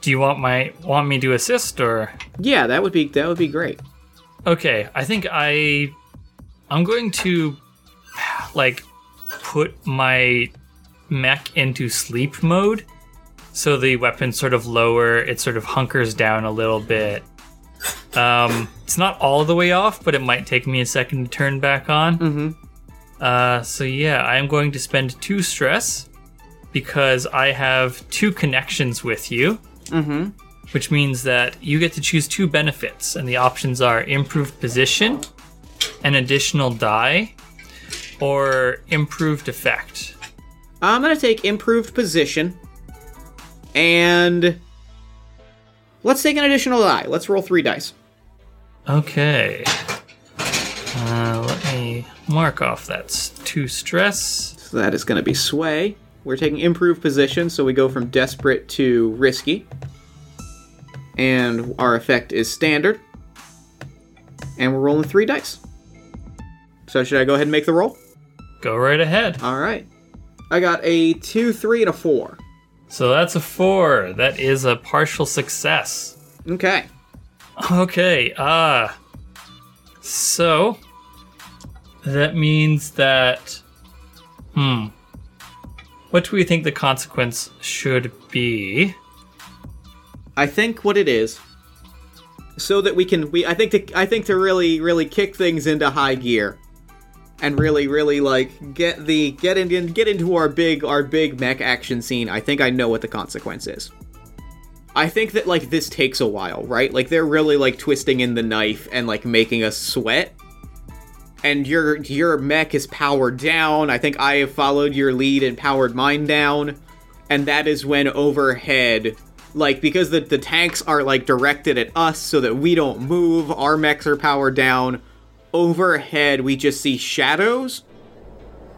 do you want my want me to assist or? Yeah, that would be that would be great. Okay, I think I I'm going to like put my mech into sleep mode. So the weapon's sort of lower, it sort of hunkers down a little bit. Um, it's not all the way off, but it might take me a second to turn back on. Mm-hmm. Uh, so yeah, I'm going to spend two stress because I have two connections with you, mm-hmm. which means that you get to choose two benefits, and the options are improved position, an additional die, or improved effect. I'm going to take improved position. And let's take an additional die. Let's roll three dice. Okay. Uh, let me mark off that's two stress. So that is going to be sway. We're taking improved position, so we go from desperate to risky. And our effect is standard. And we're rolling three dice. So should I go ahead and make the roll? Go right ahead. All right. I got a two, three, and a four. So that's a four. That is a partial success. Okay. Okay. Uh, so that means that... Hmm. What do we think the consequence should be? I think what it is, so that we can... we I think to, I think to really, really kick things into high gear. And really, really, like, get the get in, get into our big our big mech action scene. I think I know what the consequence is. I think that, like, this takes a while, right? Like, they're really, like, twisting in the knife and, like, making us sweat. And your your mech is powered down. I think I have followed your lead and powered mine down. And that is when overhead, like, because the, the tanks are, like, directed at us so that we don't move, our mechs are powered down. Overhead, we just see shadows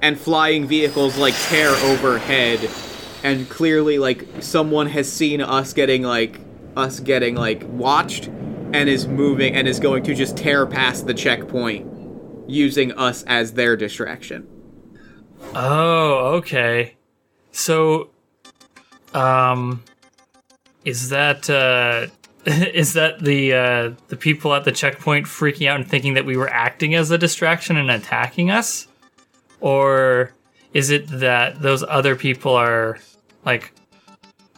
and flying vehicles, like, tear overhead. And clearly, like, someone has seen us getting, like, us getting, like, watched. and is moving and is going to just tear past the checkpoint using us as their distraction. Oh, okay. So, um, is that, uh, is that the, uh, the people at the checkpoint freaking out and thinking that we were acting as a distraction and attacking us? Or is it that those other people are, like,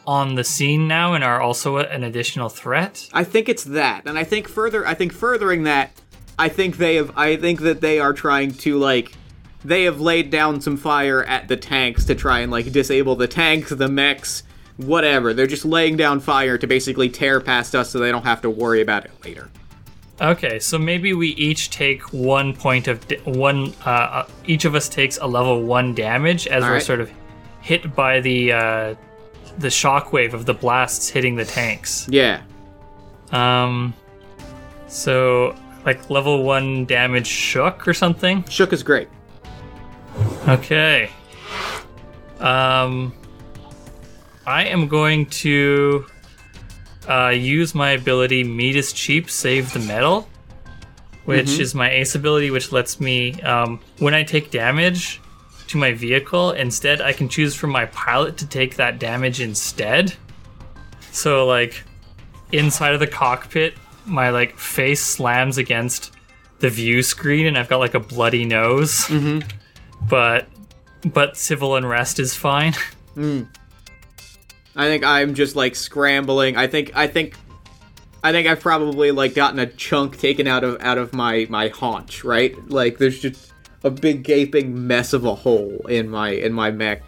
on the scene now and are also an additional threat? I think it's that. And I think further, I think furthering that, I think they have, I think that they are trying to, like, they have laid down some fire at the tanks to try and, like, disable the tanks, the mechs, whatever. They're just laying down fire to basically tear past us so they don't have to worry about it later. Okay, so maybe we each take one point of, da- one, uh, each of us takes a level one damage as All we're right. sort of hit by the, uh, the shockwave of the blasts hitting the tanks. Yeah. Um, so, like, level one damage shook or something? Shook is great. Okay. Um, I am going to uh, use my ability Meat is Cheap, Save the Metal, which mm-hmm. is my ace ability, which lets me, um, when I take damage to my vehicle, instead I can choose from my pilot to take that damage instead. So, like, inside of the cockpit, my, like, face slams against the view screen and I've got, like, a bloody nose. Mm-hmm. But but Civil Unrest is fine. Mm. I think I'm just, like, scrambling. I think I think I think I've probably, like, gotten a chunk taken out of out of my, my haunch, right? Like, there's just a big gaping mess of a hole in my in my mech.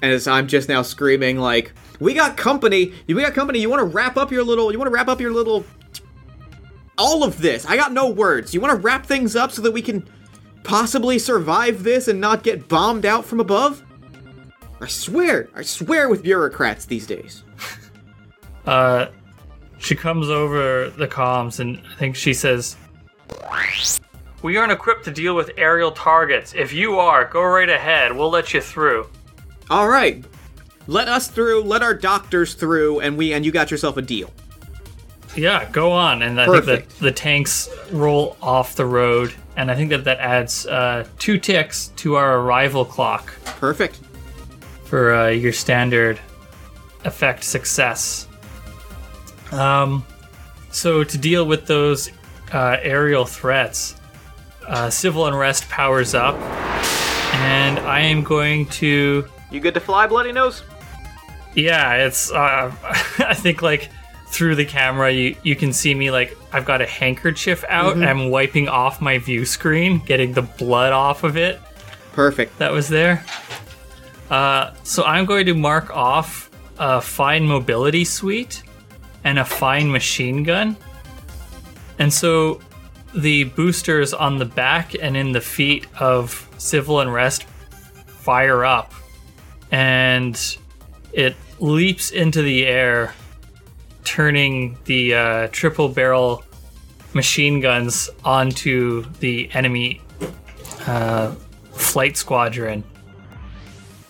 And it's, I'm just now screaming, like, we got company, we got company, you wanna wrap up your little you wanna wrap up your little all of this. I got no words. You wanna wrap things up so that we can possibly survive this and not get bombed out from above? I swear, I swear with bureaucrats these days. Uh, she comes over the comms and I think she says, "We aren't equipped to deal with aerial targets. If you are, go right ahead. We'll let you through." All right, let us through. Let our doctors through, and we and you got yourself a deal. Yeah, go on. And I Perfect. think that the tanks roll off the road. And I think that that adds uh, two ticks to our arrival clock. Perfect. For uh, your standard effect success. Um, so to deal with those uh, aerial threats, uh, Civil Unrest powers up. And I am going to... You good to fly, Bloody Nose? Yeah, it's... Uh, I think, like... Through the camera, you, you can see me, like, I've got a handkerchief out, mm-hmm. and I'm wiping off my view screen, getting the blood off of it. Perfect. That was there. Uh, so I'm going to mark off a fine mobility suite and a fine machine gun. And so the boosters on the back and in the feet of Civil Unrest fire up, and it leaps into the air, turning the uh, triple barrel machine guns onto the enemy uh, flight squadron.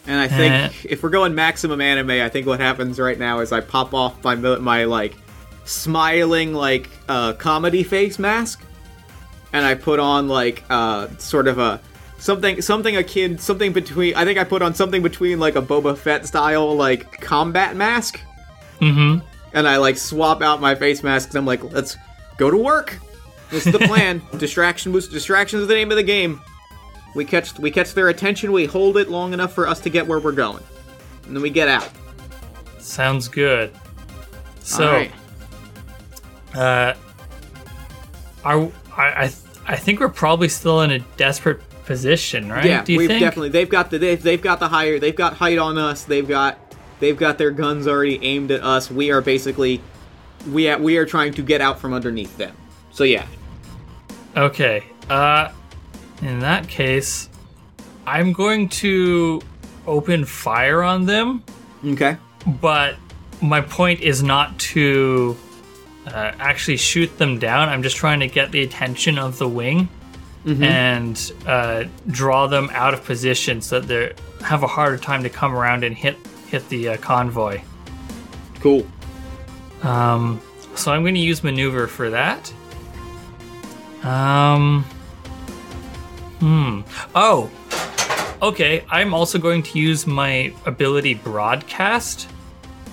And I think uh, if we're going maximum anime, I think what happens right now is I pop off my my like smiling like uh, comedy face mask, and I put on like uh, sort of a something something akin something between. I think I put on something between like a Boba Fett style like combat mask. Mm-hmm. And I, like, swap out my face mask, because I'm like, let's go to work. This is the plan. Distraction boost. Distraction is the name of the game. We catch we catch their attention. We hold it long enough for us to get where we're going. And then we get out. Sounds good. So, all right. uh, are, I, I I think we're probably still in a desperate position, right? Yeah, Do you we've think? definitely. They've got the they've, they've got the higher. They've got height on us. They've got. They've got their guns already aimed at us. We are basically, we are, we are trying to get out from underneath them. So yeah. Okay. Uh, in that case, I'm going to open fire on them. Okay. But my point is not to uh, actually shoot them down. I'm just trying to get the attention of the wing mm-hmm. and uh, draw them out of position so that they have a harder time to come around and hit. Hit the uh, convoy. Cool. Um, So I'm going to use maneuver for that. Um. Hmm. Oh. Okay, I'm also going to use my ability broadcast,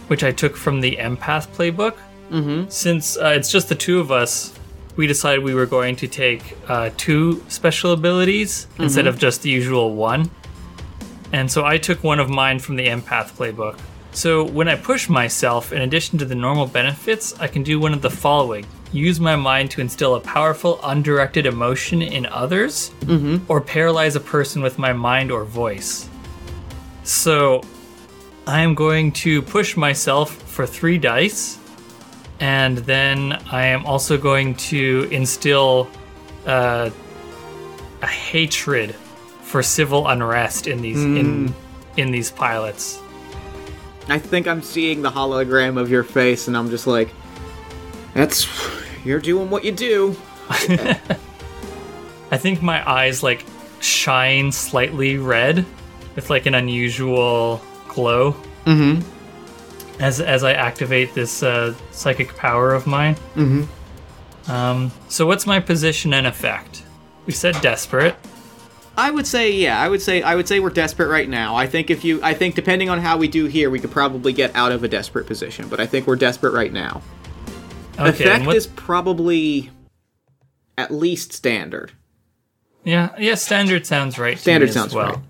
which I took from the empath playbook. Mm-hmm. Since uh, it's just the two of us, we decided we were going to take uh, two special abilities mm-hmm. instead of just the usual one. And so I took one of mine from the empath playbook. So when I push myself, in addition to the normal benefits, I can do one of the following. Use my mind to instill a powerful, undirected emotion in others, mm-hmm. or paralyze a person with my mind or voice. So I am going to push myself for three dice, and then I am also going to instill uh, a hatred for civil unrest in these mm. in in these pilots. I think I'm seeing the hologram of your face, and I'm just like, that's... you're doing what you do. I think my eyes, like, shine slightly red with, like, an unusual glow mm-hmm. as as I activate this uh, psychic power of mine. Mm-hmm. Um, so what's my position and effect? We said desperate. I would say, yeah, I would say I would say we're desperate right now. I think if you... I think depending on how we do here, we could probably get out of a desperate position, but I think we're desperate right now. Okay, effect what... is probably at least standard. Yeah, yeah, standard sounds right. Standard to me sounds as well.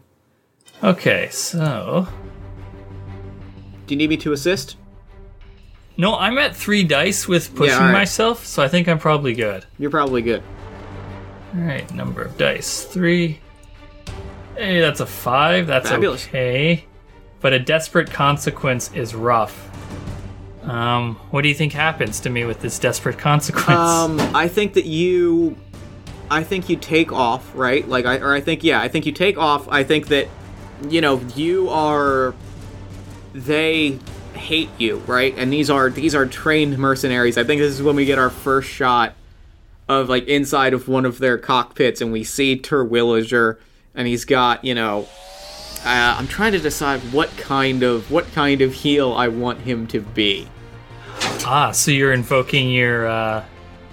Right. Okay, so do you need me to assist? No, I'm at three dice with pushing yeah, right. myself, so I think I'm probably good. You're probably good. All right, number of dice three. Hey, that's a five. That's fabulous. Okay, but a desperate consequence is rough. Um, what do you think happens to me with this desperate consequence? Um, I think that you, I think you take off, right? Like, I, or I think, yeah, I think you take off. I think that, you know, you are, they hate you, right? And these are, these are trained mercenaries. I think this is when we get our first shot of, like, inside of one of their cockpits, and we see Terwilliger, and he's got, you know... Uh, I'm trying to decide what kind of what kind of heal I want him to be. Ah, so you're invoking your uh,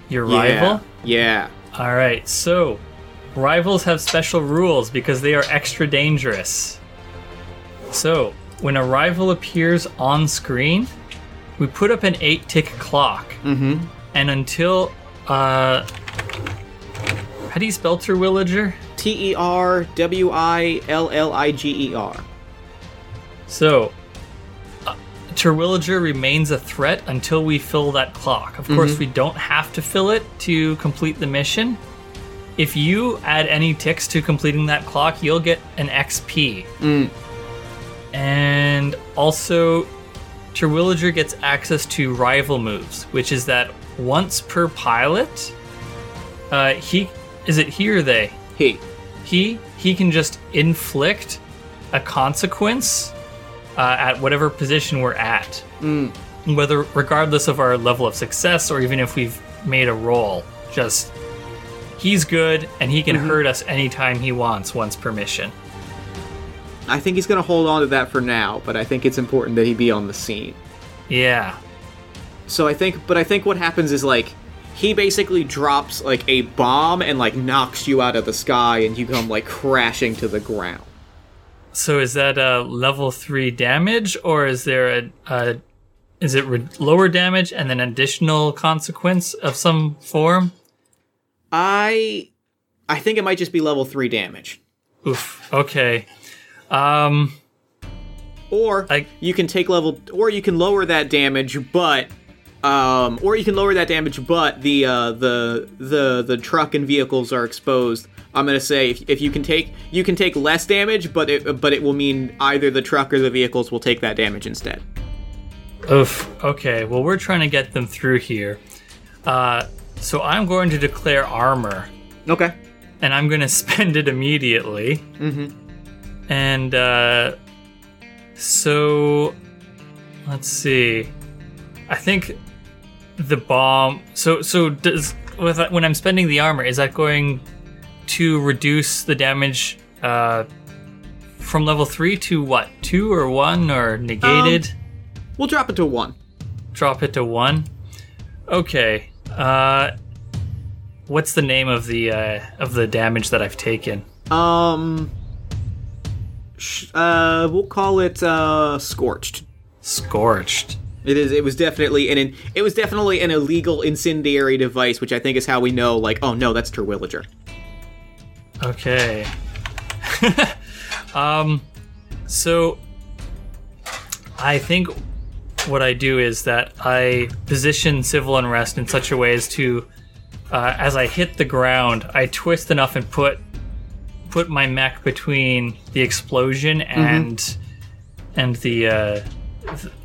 your rival? Yeah. yeah. All right. So, rivals have special rules because they are extra dangerous. So, when a rival appears on screen, we put up an eight-tick clock, mm-hmm. and until uh, how do you spell Terwilliger? T E R W I L L I G E R. So, uh, Terwilliger remains a threat until we fill that clock. Of mm-hmm. course, we don't have to fill it to complete the mission. If you add any ticks to completing that clock, you'll get an X P. Mm. And also, Terwilliger gets access to rival moves, which is that once per pilot, uh, he... Is it he or they? He. He he can just inflict a consequence uh, at whatever position we're at, mm. whether regardless of our level of success or even if we've made a roll. Just he's good, and he can mm-hmm. hurt us anytime he wants, once per mission. I think he's going to hold on to that for now, but I think it's important that he be on the scene. Yeah. So I think, but I think what happens is, like, he basically drops, like, a bomb and, like, knocks you out of the sky, and you come, like, crashing to the ground. So is that a level three damage, or is there a, a is it re- lower damage and an additional consequence of some form? I I think it might just be level three damage. Oof. Okay. Um. Or I, you can take level, or you can lower that damage, but. Um, or you can lower that damage, but the uh, the the the truck and vehicles are exposed. I'm gonna say if, if you can take you can take less damage, but it but it will mean either the truck or the vehicles will take that damage instead. Oof. Okay. Well, we're trying to get them through here, uh, so I'm going to declare armor. Okay. And I'm gonna spend it immediately. Mm-hmm. And uh, so let's see. I think. The bomb. So, so does with that, when I'm spending the armor, is that going to reduce the damage uh, from level three to what, two or one or negated? Um, we'll drop it to one. Drop it to one. Okay. Uh, what's the name of the uh, of the damage that I've taken? Um. Sh- uh, we'll call it uh, scorched. Scorched. It is. It was definitely an. It was definitely an illegal incendiary device, which I think is how we know. Like, oh no, that's Terwilliger. Okay. um. So, I think what I do is that I position Civil Unrest in such a way as to, uh, as I hit the ground, I twist enough and put put my mech between the explosion and mm-hmm. and the. Uh,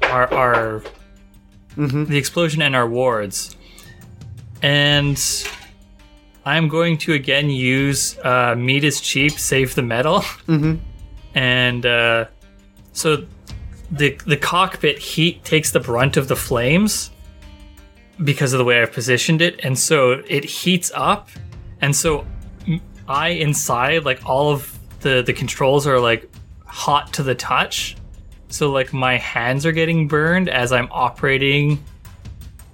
Our, our mm-hmm. the explosion and our wards, and I'm going to again use uh, meat is cheap, save the metal, mm-hmm. and uh, so the the cockpit heat takes the brunt of the flames because of the way I've positioned it, and so it heats up, and so I inside like all of the the controls are like hot to the touch. So, like, my hands are getting burned as I'm operating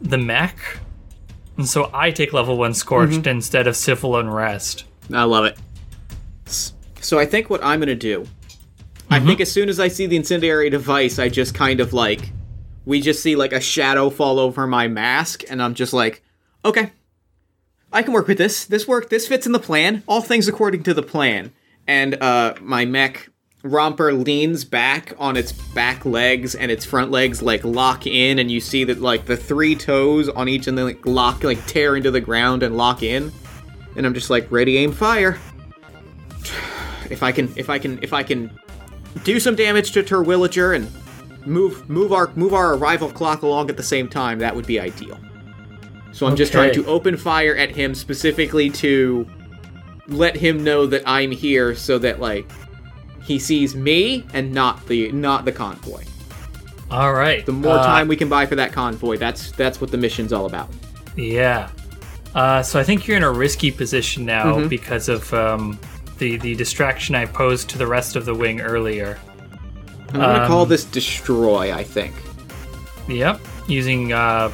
the mech. And so I take level one Scorched mm-hmm. instead of Civil Unrest. I love it. So I think what I'm going to do, mm-hmm. I think as soon as I see the incendiary device, I just kind of, like, we just see, like, a shadow fall over my mask. And I'm just like, okay, I can work with this. This work. This fits in the plan. All things according to the plan. And uh, my mech... Romper leans back on its back legs and its front legs like lock in, and you see that like the three toes on each and then like lock like tear into the ground and lock in, and I'm just like ready, aim, fire. If I can, if I can, if I can do some damage to Terwilliger and move move our move our arrival clock along at the same time, that would be ideal. So I'm okay. just trying to open fire at him specifically to let him know that I'm here, so that like. He sees me and not the not the convoy. All right. The more uh, time we can buy for that convoy, that's that's what the mission's all about. Yeah. Uh, so I think you're in a risky position now mm-hmm. because of um, the the distraction I posed to the rest of the wing earlier. I'm gonna um, call this destroy. I think. Yep. Using uh,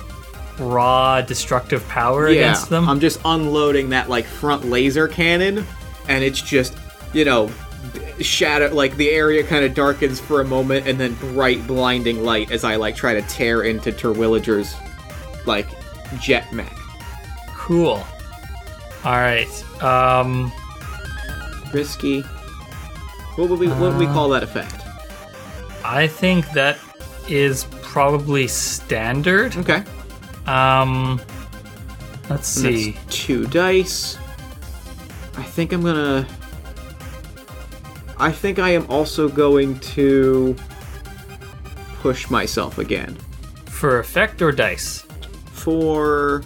raw destructive power yeah, against them. I'm just unloading that like front laser cannon, and it's just you know. Shadow, like the area kind of darkens for a moment, and then bright, blinding light as I like try to tear into Terwilliger's like jet mech. Cool. All right. Um, risky. What would we what would we call that effect? I think that is probably standard. Okay. Um, let's see. That's two dice. I think I'm gonna. I think I am also going to push myself again. For effect or dice? For...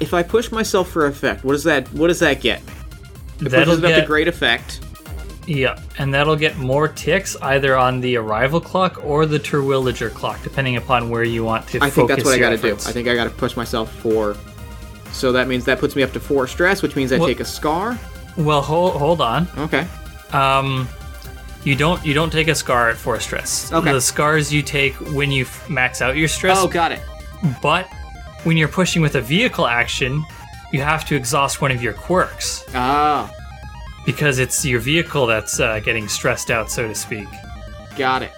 If I push myself for effect, what does that What does that get? It that'll pushes get... up to great effect. Yeah, and that'll get more ticks either on the arrival clock or the Terwilliger clock, depending upon where you want to focus your I think that's what I gotta efforts. do. I think I gotta push myself for... So that means that puts me up to four stress, which means I well, take a scar. Well, hold, hold on. Okay. Um, you don't you don't take a scar at four stress. Okay. The scars you take when you f- max out your stress. Oh, got it. But when you're pushing with a vehicle action, you have to exhaust one of your quirks. Ah. Because it's your vehicle that's uh, getting stressed out, so to speak. Got it.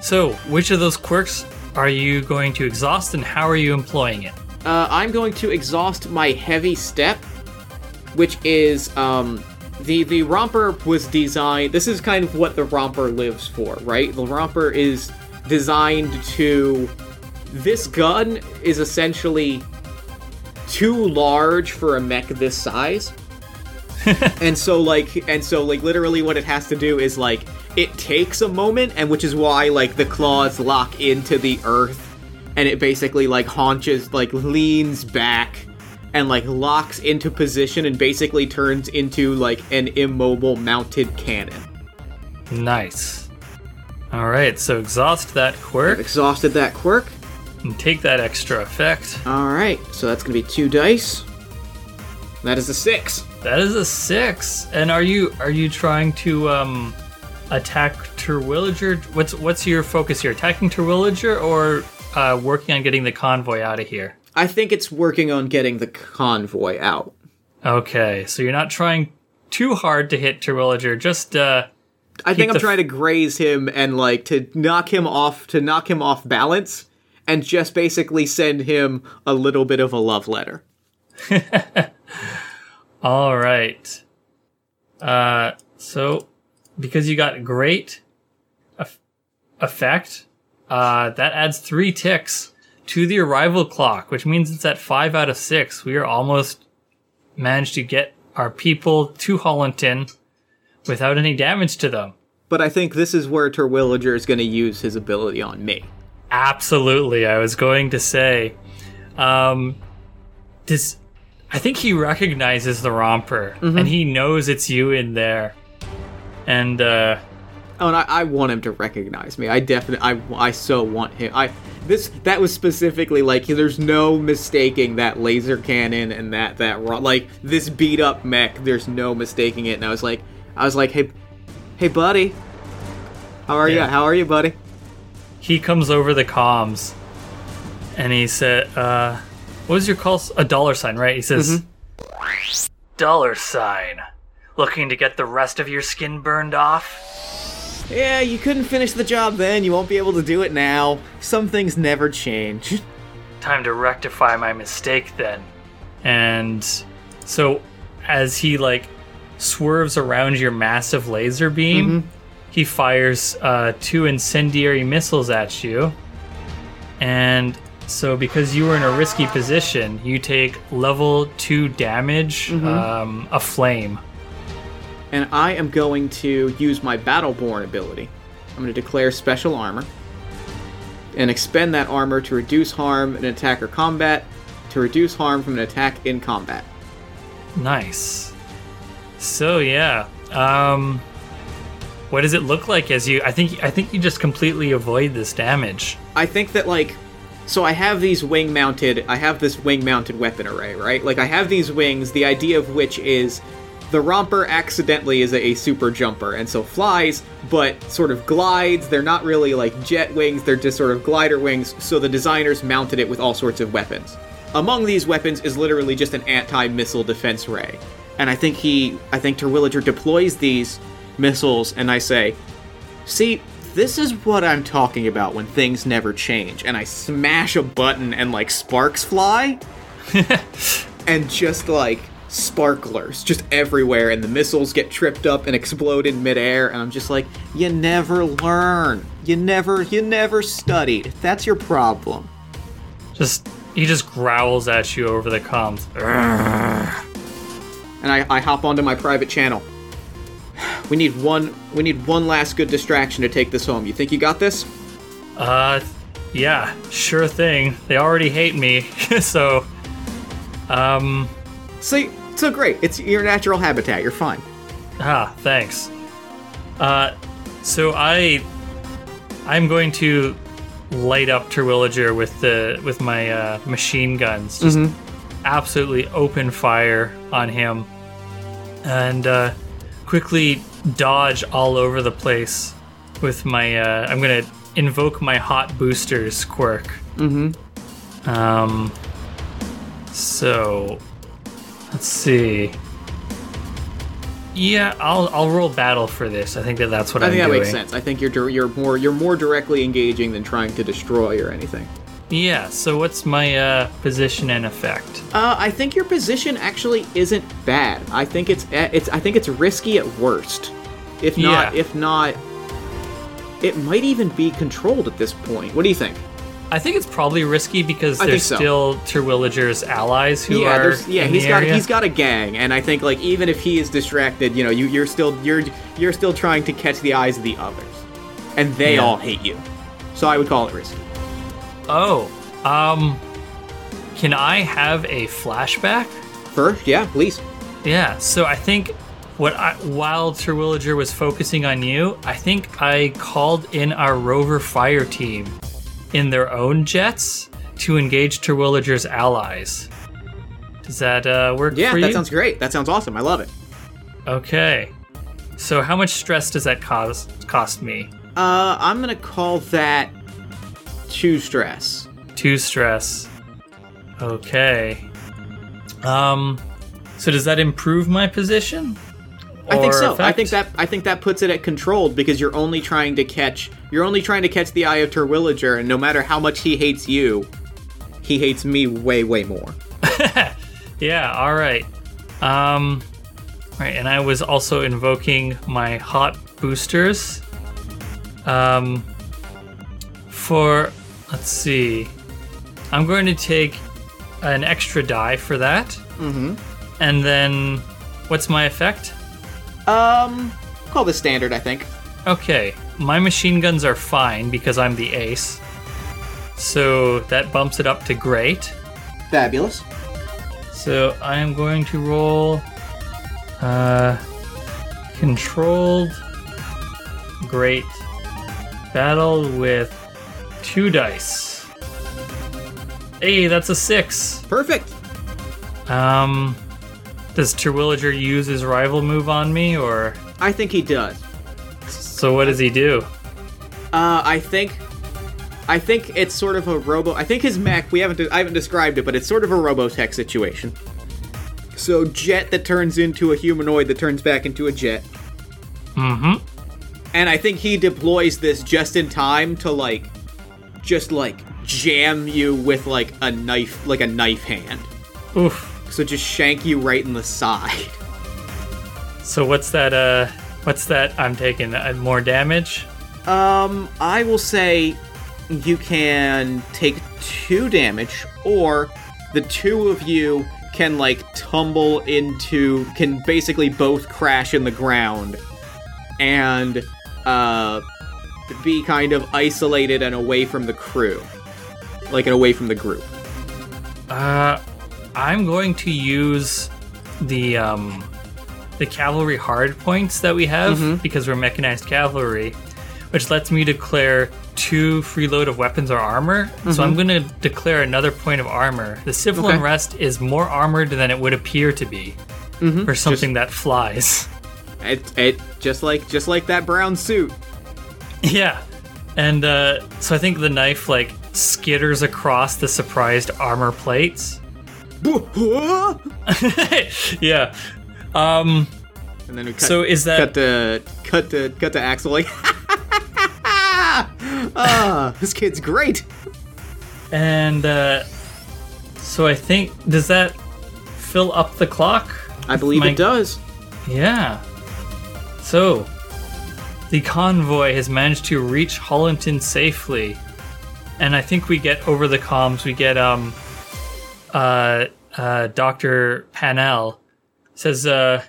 So, which of those quirks are you going to exhaust, and how are you employing it? Uh, I'm going to exhaust my heavy step, which is um. The the romper was designed... This is kind of what the romper lives for, right? The romper is designed to... This gun is essentially too large for a mech this size. and so, like, and so, like, literally what it has to do is, like, it takes a moment, and which is why, like, the claws lock into the earth, and it basically, like, haunches, like, leans back... and, like, locks into position and basically turns into, like, an immobile mounted cannon. Nice. All right, so exhaust that quirk. I've exhausted that quirk. And take that extra effect. All right, so that's going to be two dice. That is a six. That is a six. And are you are you trying to um, attack Terwilliger? What's what's your focus here? Attacking Terwilliger or uh, working on getting the convoy out of here? I think it's working on getting the convoy out. Okay, so you're not trying too hard to hit Terwilliger, just... Uh, I think I'm f- trying to graze him and, like, to knock him off, to knock him off balance, and just basically send him a little bit of a love letter. All right. Uh, so, because you got great eff- effect, uh, that adds three ticks to the arrival clock, which means it's at five out of six. We are almost managed to get our people to Hollington without any damage to them. But I think this is where Terwilliger is going to use his ability on me. Absolutely, I was going to say. Um, this, I think he recognizes the romper, mm-hmm. and he knows it's you in there. And, uh... Oh, and I, I want him to recognize me. I definitely, I, I so want him. I this That was specifically, like, there's no mistaking that laser cannon and that, that, like, this beat-up mech, there's no mistaking it. And I was like, I was like, hey, hey, buddy. How are yeah. you? How are you, buddy? He comes over the comms, and he said, uh, what was your call? A dollar sign, right? He says, mm-hmm. dollar sign. Looking to get the rest of your skin burned off? Yeah, you couldn't finish the job then. You won't be able to do it now. Some things never change. Time to rectify my mistake then. And so as he, like, swerves around your massive laser beam, mm-hmm. he fires uh, two incendiary missiles at you. And so because you were in a risky position, you take level two damage, mm-hmm. um, a flame. And I am going to use my Battleborn ability. I'm going to declare special armor and expend that armor to reduce harm in attack or combat, to reduce harm from an attack in combat. Nice. So yeah, um, what does it look like as you? I think I think you just completely avoid this damage. I think that like, so I have these wing mounted. I have this wing mounted weapon array, right? Like I have these wings. The idea of which is, the romper accidentally is a, a super jumper, and so flies, but sort of glides. They're not really like jet wings. They're just sort of glider wings. So the designers mounted it with all sorts of weapons. Among these weapons is literally just an anti-missile defense ray. And I think he, I think Terwilliger deploys these missiles, and I say, see, this is what I'm talking about when things never change. And I smash a button and, like, sparks fly. And just, like, sparklers just everywhere. And the missiles get tripped up and explode in midair. And I'm just like, you never learn. You never, you never studied. That's your problem. Just, he just growls at you over the comms. And I, I hop onto my private channel. We need one. We need one last good distraction to take this home. You think you got this? Uh, yeah, sure thing. They already hate me, so, um. See, so great. It's your natural habitat. You're fine. Ah, thanks. Uh, so I, I'm going to light up Terwilliger with the with my uh, machine guns. Just mm-hmm. absolutely open fire on him, and uh, quickly dodge all over the place with my. Uh, I'm gonna invoke my hot boosters quirk. Mm-hmm. Um. So, let's see. Yeah, I'll I'll roll battle for this. I think that that's what I I'm doing. I think that makes sense. I think you're you're more you're more directly engaging than trying to destroy or anything. Yeah, so what's my uh, position and effect? Uh, I think your position actually isn't bad. I think it's it's I think it's risky at worst. If not, yeah. if not, it might even be controlled at this point. What do you think? I think it's probably risky because I there's so. still Terwilliger's allies who yeah, are yeah. In he's the got area. He's got a gang, and I think like even if he is distracted, you know, you you're still you're you're still trying to catch the eyes of the others, and they yeah. all hate you. So I would call it risky. Oh, um, can I have a flashback? First, yeah, please. Yeah, so I think what I, while Terwilliger was focusing on you, I think I called in our rover fire team in their own jets to engage Terwilliger's allies. Does that uh, work yeah, for you? Yeah, that sounds great. That sounds awesome. I love it. Okay. So how much stress does that cause, cost me? Uh, I'm going to call that... Two stress. Two stress. Okay. Um. So does that improve my position? I think so. Effect? I think that I think that puts it at controlled because you're only trying to catch you're only trying to catch the eye of Terwilliger, and no matter how much he hates you, he hates me way way more. Yeah. All right. Um. All right. And I was also invoking my hot boosters. Um. For let's see, I'm going to take an extra die for that. Mm-hmm. And then, what's my effect? Um, call this standard, I think. Okay, my machine guns are fine because I'm the ace. So that bumps it up to great. Fabulous. So I am going to roll uh, controlled great battle with two dice. Hey, that's a six. Perfect. Um... Does Terwilliger use his rival move on me, or...? I think he does. So what does he do? Uh, I think... I think it's sort of a robo... I think his mech, we haven't... I haven't described it, but it's sort of a Robotech situation. So jet that turns into a humanoid that turns back into a jet. Mm-hmm. And I think he deploys this just in time to, like... Just, like, jam you with, like, a knife... Like a knife hand. Oof. So just shank you right in the side. So what's that, uh, what's that I'm taking? Uh, more damage? Um, I will say you can take two damage, or the two of you can, like, tumble into, can basically both crash in the ground and, uh, be kind of isolated and away from the crew. Like, and away from the group. Uh... I'm going to use the um, the cavalry hard points that we have mm-hmm. because we're mechanized cavalry, which lets me declare two freeload of weapons or armor. Mm-hmm. So I'm going to declare another point of armor. The Civil okay. Unrest is more armored than it would appear to be mm-hmm. for something just, that flies. It it just like just like that brown suit. Yeah, and uh, so I think the knife like skitters across the surprised armor plates. yeah. Um, and then we cut, so is that cut to cut to cut to Axel like ah, this kid's great. And uh, so I think does that fill up the clock? I believe My, it does. Yeah. So the convoy has managed to reach Hollington safely, and I think we get over the comms. We get um. Uh, uh, Doctor Pannell says, uh,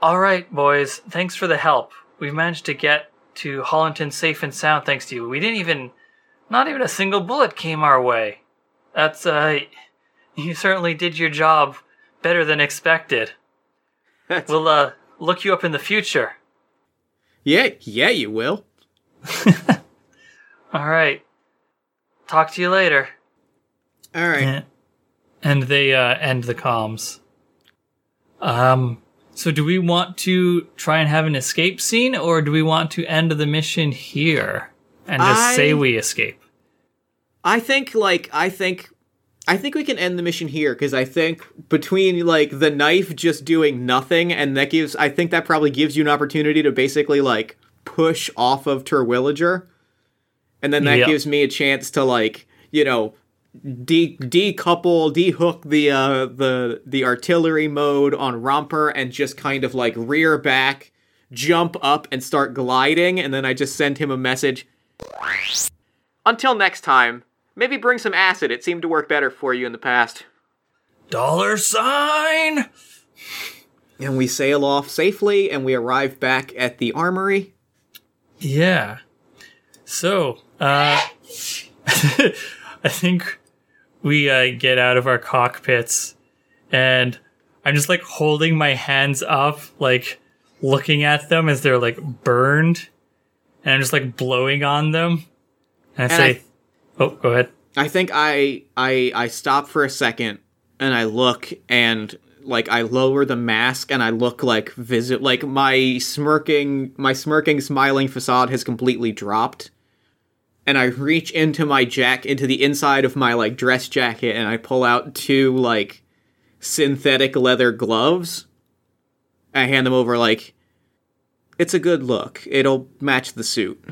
all right, boys, thanks for the help. We've managed to get to Hollington safe and sound thanks to you. We didn't even, not even a single bullet came our way. That's, uh, you certainly did your job better than expected. We'll, uh, look you up in the future. Yeah, yeah, you will. All right. Talk to you later. All right, and they uh, end the comms. Um, so do we want to try and have an escape scene, or do we want to end the mission here and just I, say we escape? I think, like, I think, I think we can end the mission here because I think between like the knife just doing nothing, and that gives, I think that probably gives you an opportunity to basically like push off of Terwilliger, and then that yep. gives me a chance to like, you know. De- decouple, de-hook the uh, the the artillery mode on Romper and just kind of like rear back, jump up and start gliding, and then I just send him a message. Until next time, maybe bring some acid. It seemed to work better for you in the past. Dollar sign! And we sail off safely, and we arrive back at the armory. Yeah. So, uh... I think... We uh, get out of our cockpits, and I'm just like holding my hands up, like looking at them as they're like burned, and I'm just like blowing on them. And I and say, I th- "Oh, go ahead." I think I I I stop for a second, and I look, and like I lower the mask, and I look like visit, like my smirking, my smirking, smiling facade has completely dropped, and I reach into my jack, into the inside of my, like, dress jacket, and I pull out two, like, synthetic leather gloves. I hand them over, like, it's a good look. It'll match the suit.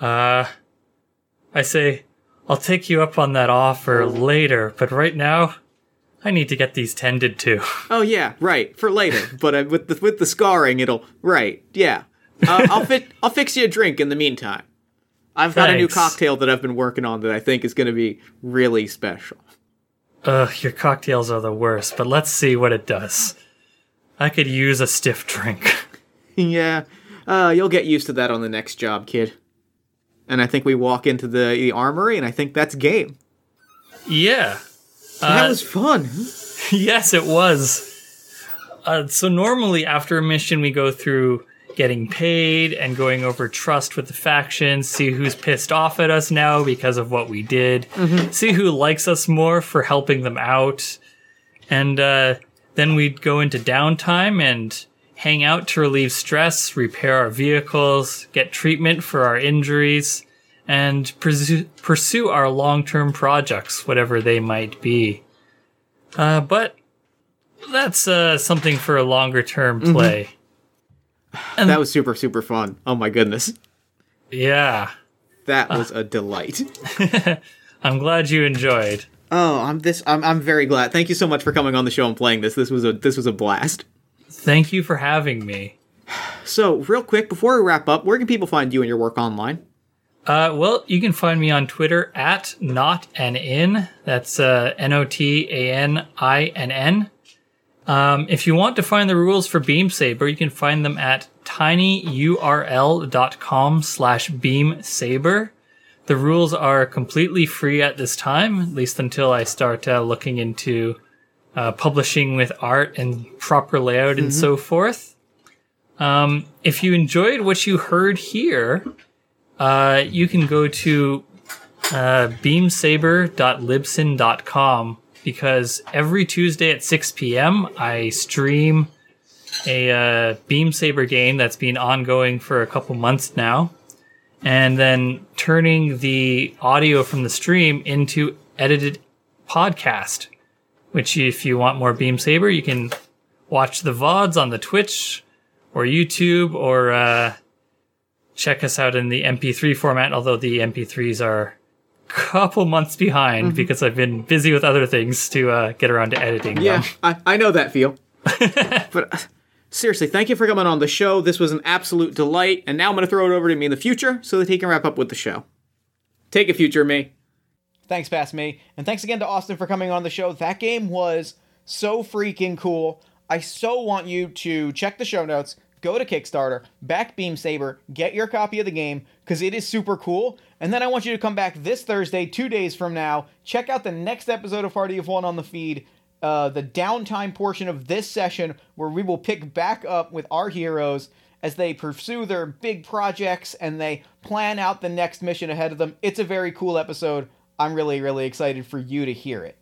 Uh, I say, I'll take you up on that offer later, but right now, I need to get these tended to. Oh, yeah, right, for later. But uh, with, the, with the scarring, it'll... Right, yeah. Uh, I'll, fi- I'll fix you a drink in the meantime. I've got Thanks. a new cocktail that I've been working on that I think is going to be really special. Ugh, your cocktails are the worst, but let's see what it does. I could use a stiff drink. Yeah, uh, you'll get used to that on the next job, kid. And I think we walk into the, the armory, and I think that's game. Yeah. Uh, that was fun. Yes, it was. Uh, so normally after a mission, we go through getting paid and going over trust with the factions, see who's pissed off at us now because of what we did, mm-hmm. see who likes us more for helping them out, and uh, then we'd go into downtime and hang out to relieve stress, repair our vehicles, get treatment for our injuries, and pursue, pursue our long-term projects, whatever they might be. Uh, but that's uh, something for a longer-term play. Mm-hmm. And that was super, super fun. Oh my goodness. Yeah. That was uh, a delight. I'm glad you enjoyed. Oh, I'm this I'm I'm very glad. Thank you so much for coming on the show and playing this. This was a this was a blast. Thank you for having me. So, real quick, before we wrap up, where can people find you and your work online? Uh well, you can find me on Twitter at notaninn. That's uh N O T A N I N N. Um, if you want to find the rules for Beam Saber, you can find them at tinyurl.com slash Beam Saber. The rules are completely free at this time, at least until I start uh, looking into uh, publishing with art and proper layout mm-hmm. and so forth. Um, if you enjoyed what you heard here, uh, you can go to uh, beamsaber dot libsyn dot com. Because every Tuesday at six p.m. I stream a uh, Beam Saber game that's been ongoing for a couple months now, and then turning the audio from the stream into edited podcast, which if you want more Beam Saber, you can watch the V O Ds on the Twitch or YouTube, or uh, check us out in the M P three format, although the M P threes are couple months behind mm-hmm. because I've been busy with other things to uh, get around to editing. Yeah, I, I know that feel. But uh, seriously, thank you for coming on the show. This was an absolute delight. And now I'm going to throw it over to me in the future so that he can wrap up with the show. Take a future me. Thanks, past me. And thanks again to Austin for coming on the show. That game was so freaking cool. I so want you to check the show notes, go to Kickstarter, back Beam Saber, get your copy of the game, because it is super cool. And then I want you to come back this Thursday, two days from now, check out the next episode of Party of One on the feed, uh, the downtime portion of this session, where we will pick back up with our heroes as they pursue their big projects and they plan out the next mission ahead of them. It's a very cool episode. I'm really, really excited for you to hear it.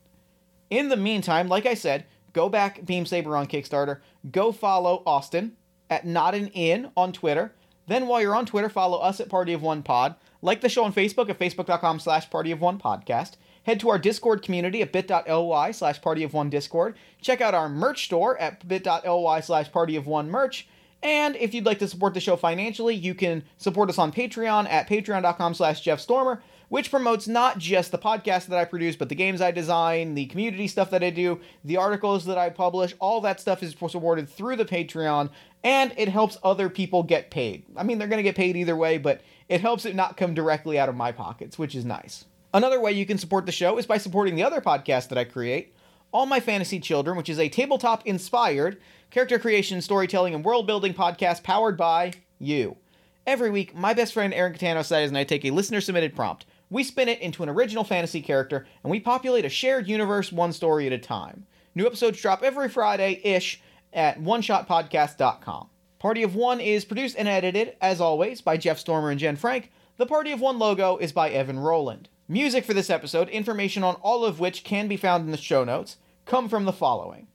In the meantime, like I said, go back Beam Saber on Kickstarter, go follow Austin at Not An Inn on Twitter. Then while you're on Twitter, follow us at Party of One Pod. Like the show on Facebook at facebook.com slash Party of One Podcast. Head to our Discord community at bit.ly slash Party of One Discord. Check out our merch store at bit.ly slash Party of One Merch. And if you'd like to support the show financially, you can support us on Patreon at patreon.com slash Jeff Stormer, which promotes not just the podcast that I produce, but the games I design, the community stuff that I do, the articles that I publish. All that stuff is supported through the Patreon, and it helps other people get paid. I mean, they're going to get paid either way, but it helps it not come directly out of my pockets, which is nice. Another way you can support the show is by supporting the other podcast that I create, All My Fantasy Children, which is a tabletop-inspired character creation, storytelling, and world-building podcast powered by you. Every week, my best friend Aaron Catano says, and I take a listener-submitted prompt. We spin it into an original fantasy character, and we populate a shared universe one story at a time. New episodes drop every Friday-ish at one shot podcast dot com. Party of One is produced and edited, as always, by Jeff Stormer and Jen Frank. The Party of One logo is by Evan Rowland. Music for this episode, information on all of which can be found in the show notes, come from the following.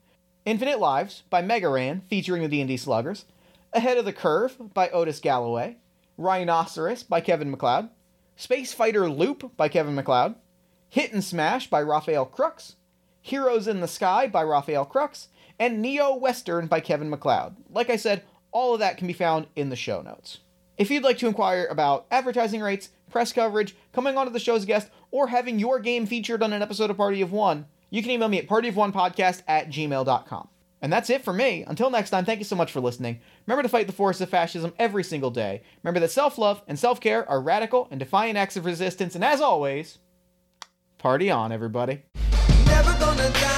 Infinite Lives by Megaran, featuring the D and D Sluggers. Ahead of the Curve by Otis Galloway. Rhinoceros by Kevin MacLeod. Space Fighter Loop by Kevin MacLeod, Hit and Smash by Rafael Krux, Heroes in the Sky by Rafael Krux, and Neo Western by Kevin MacLeod. Like I said, all of that can be found in the show notes. If you'd like to inquire about advertising rates, press coverage, coming onto the show as a guest, or having your game featured on an episode of Party of One, you can email me at party of one podcast at gmail dot com. And that's it for me. Until next time, thank you so much for listening. Remember to fight the forces of fascism every single day. Remember that self-love and self-care are radical and defiant acts of resistance. And as always, party on, everybody. Never gonna die.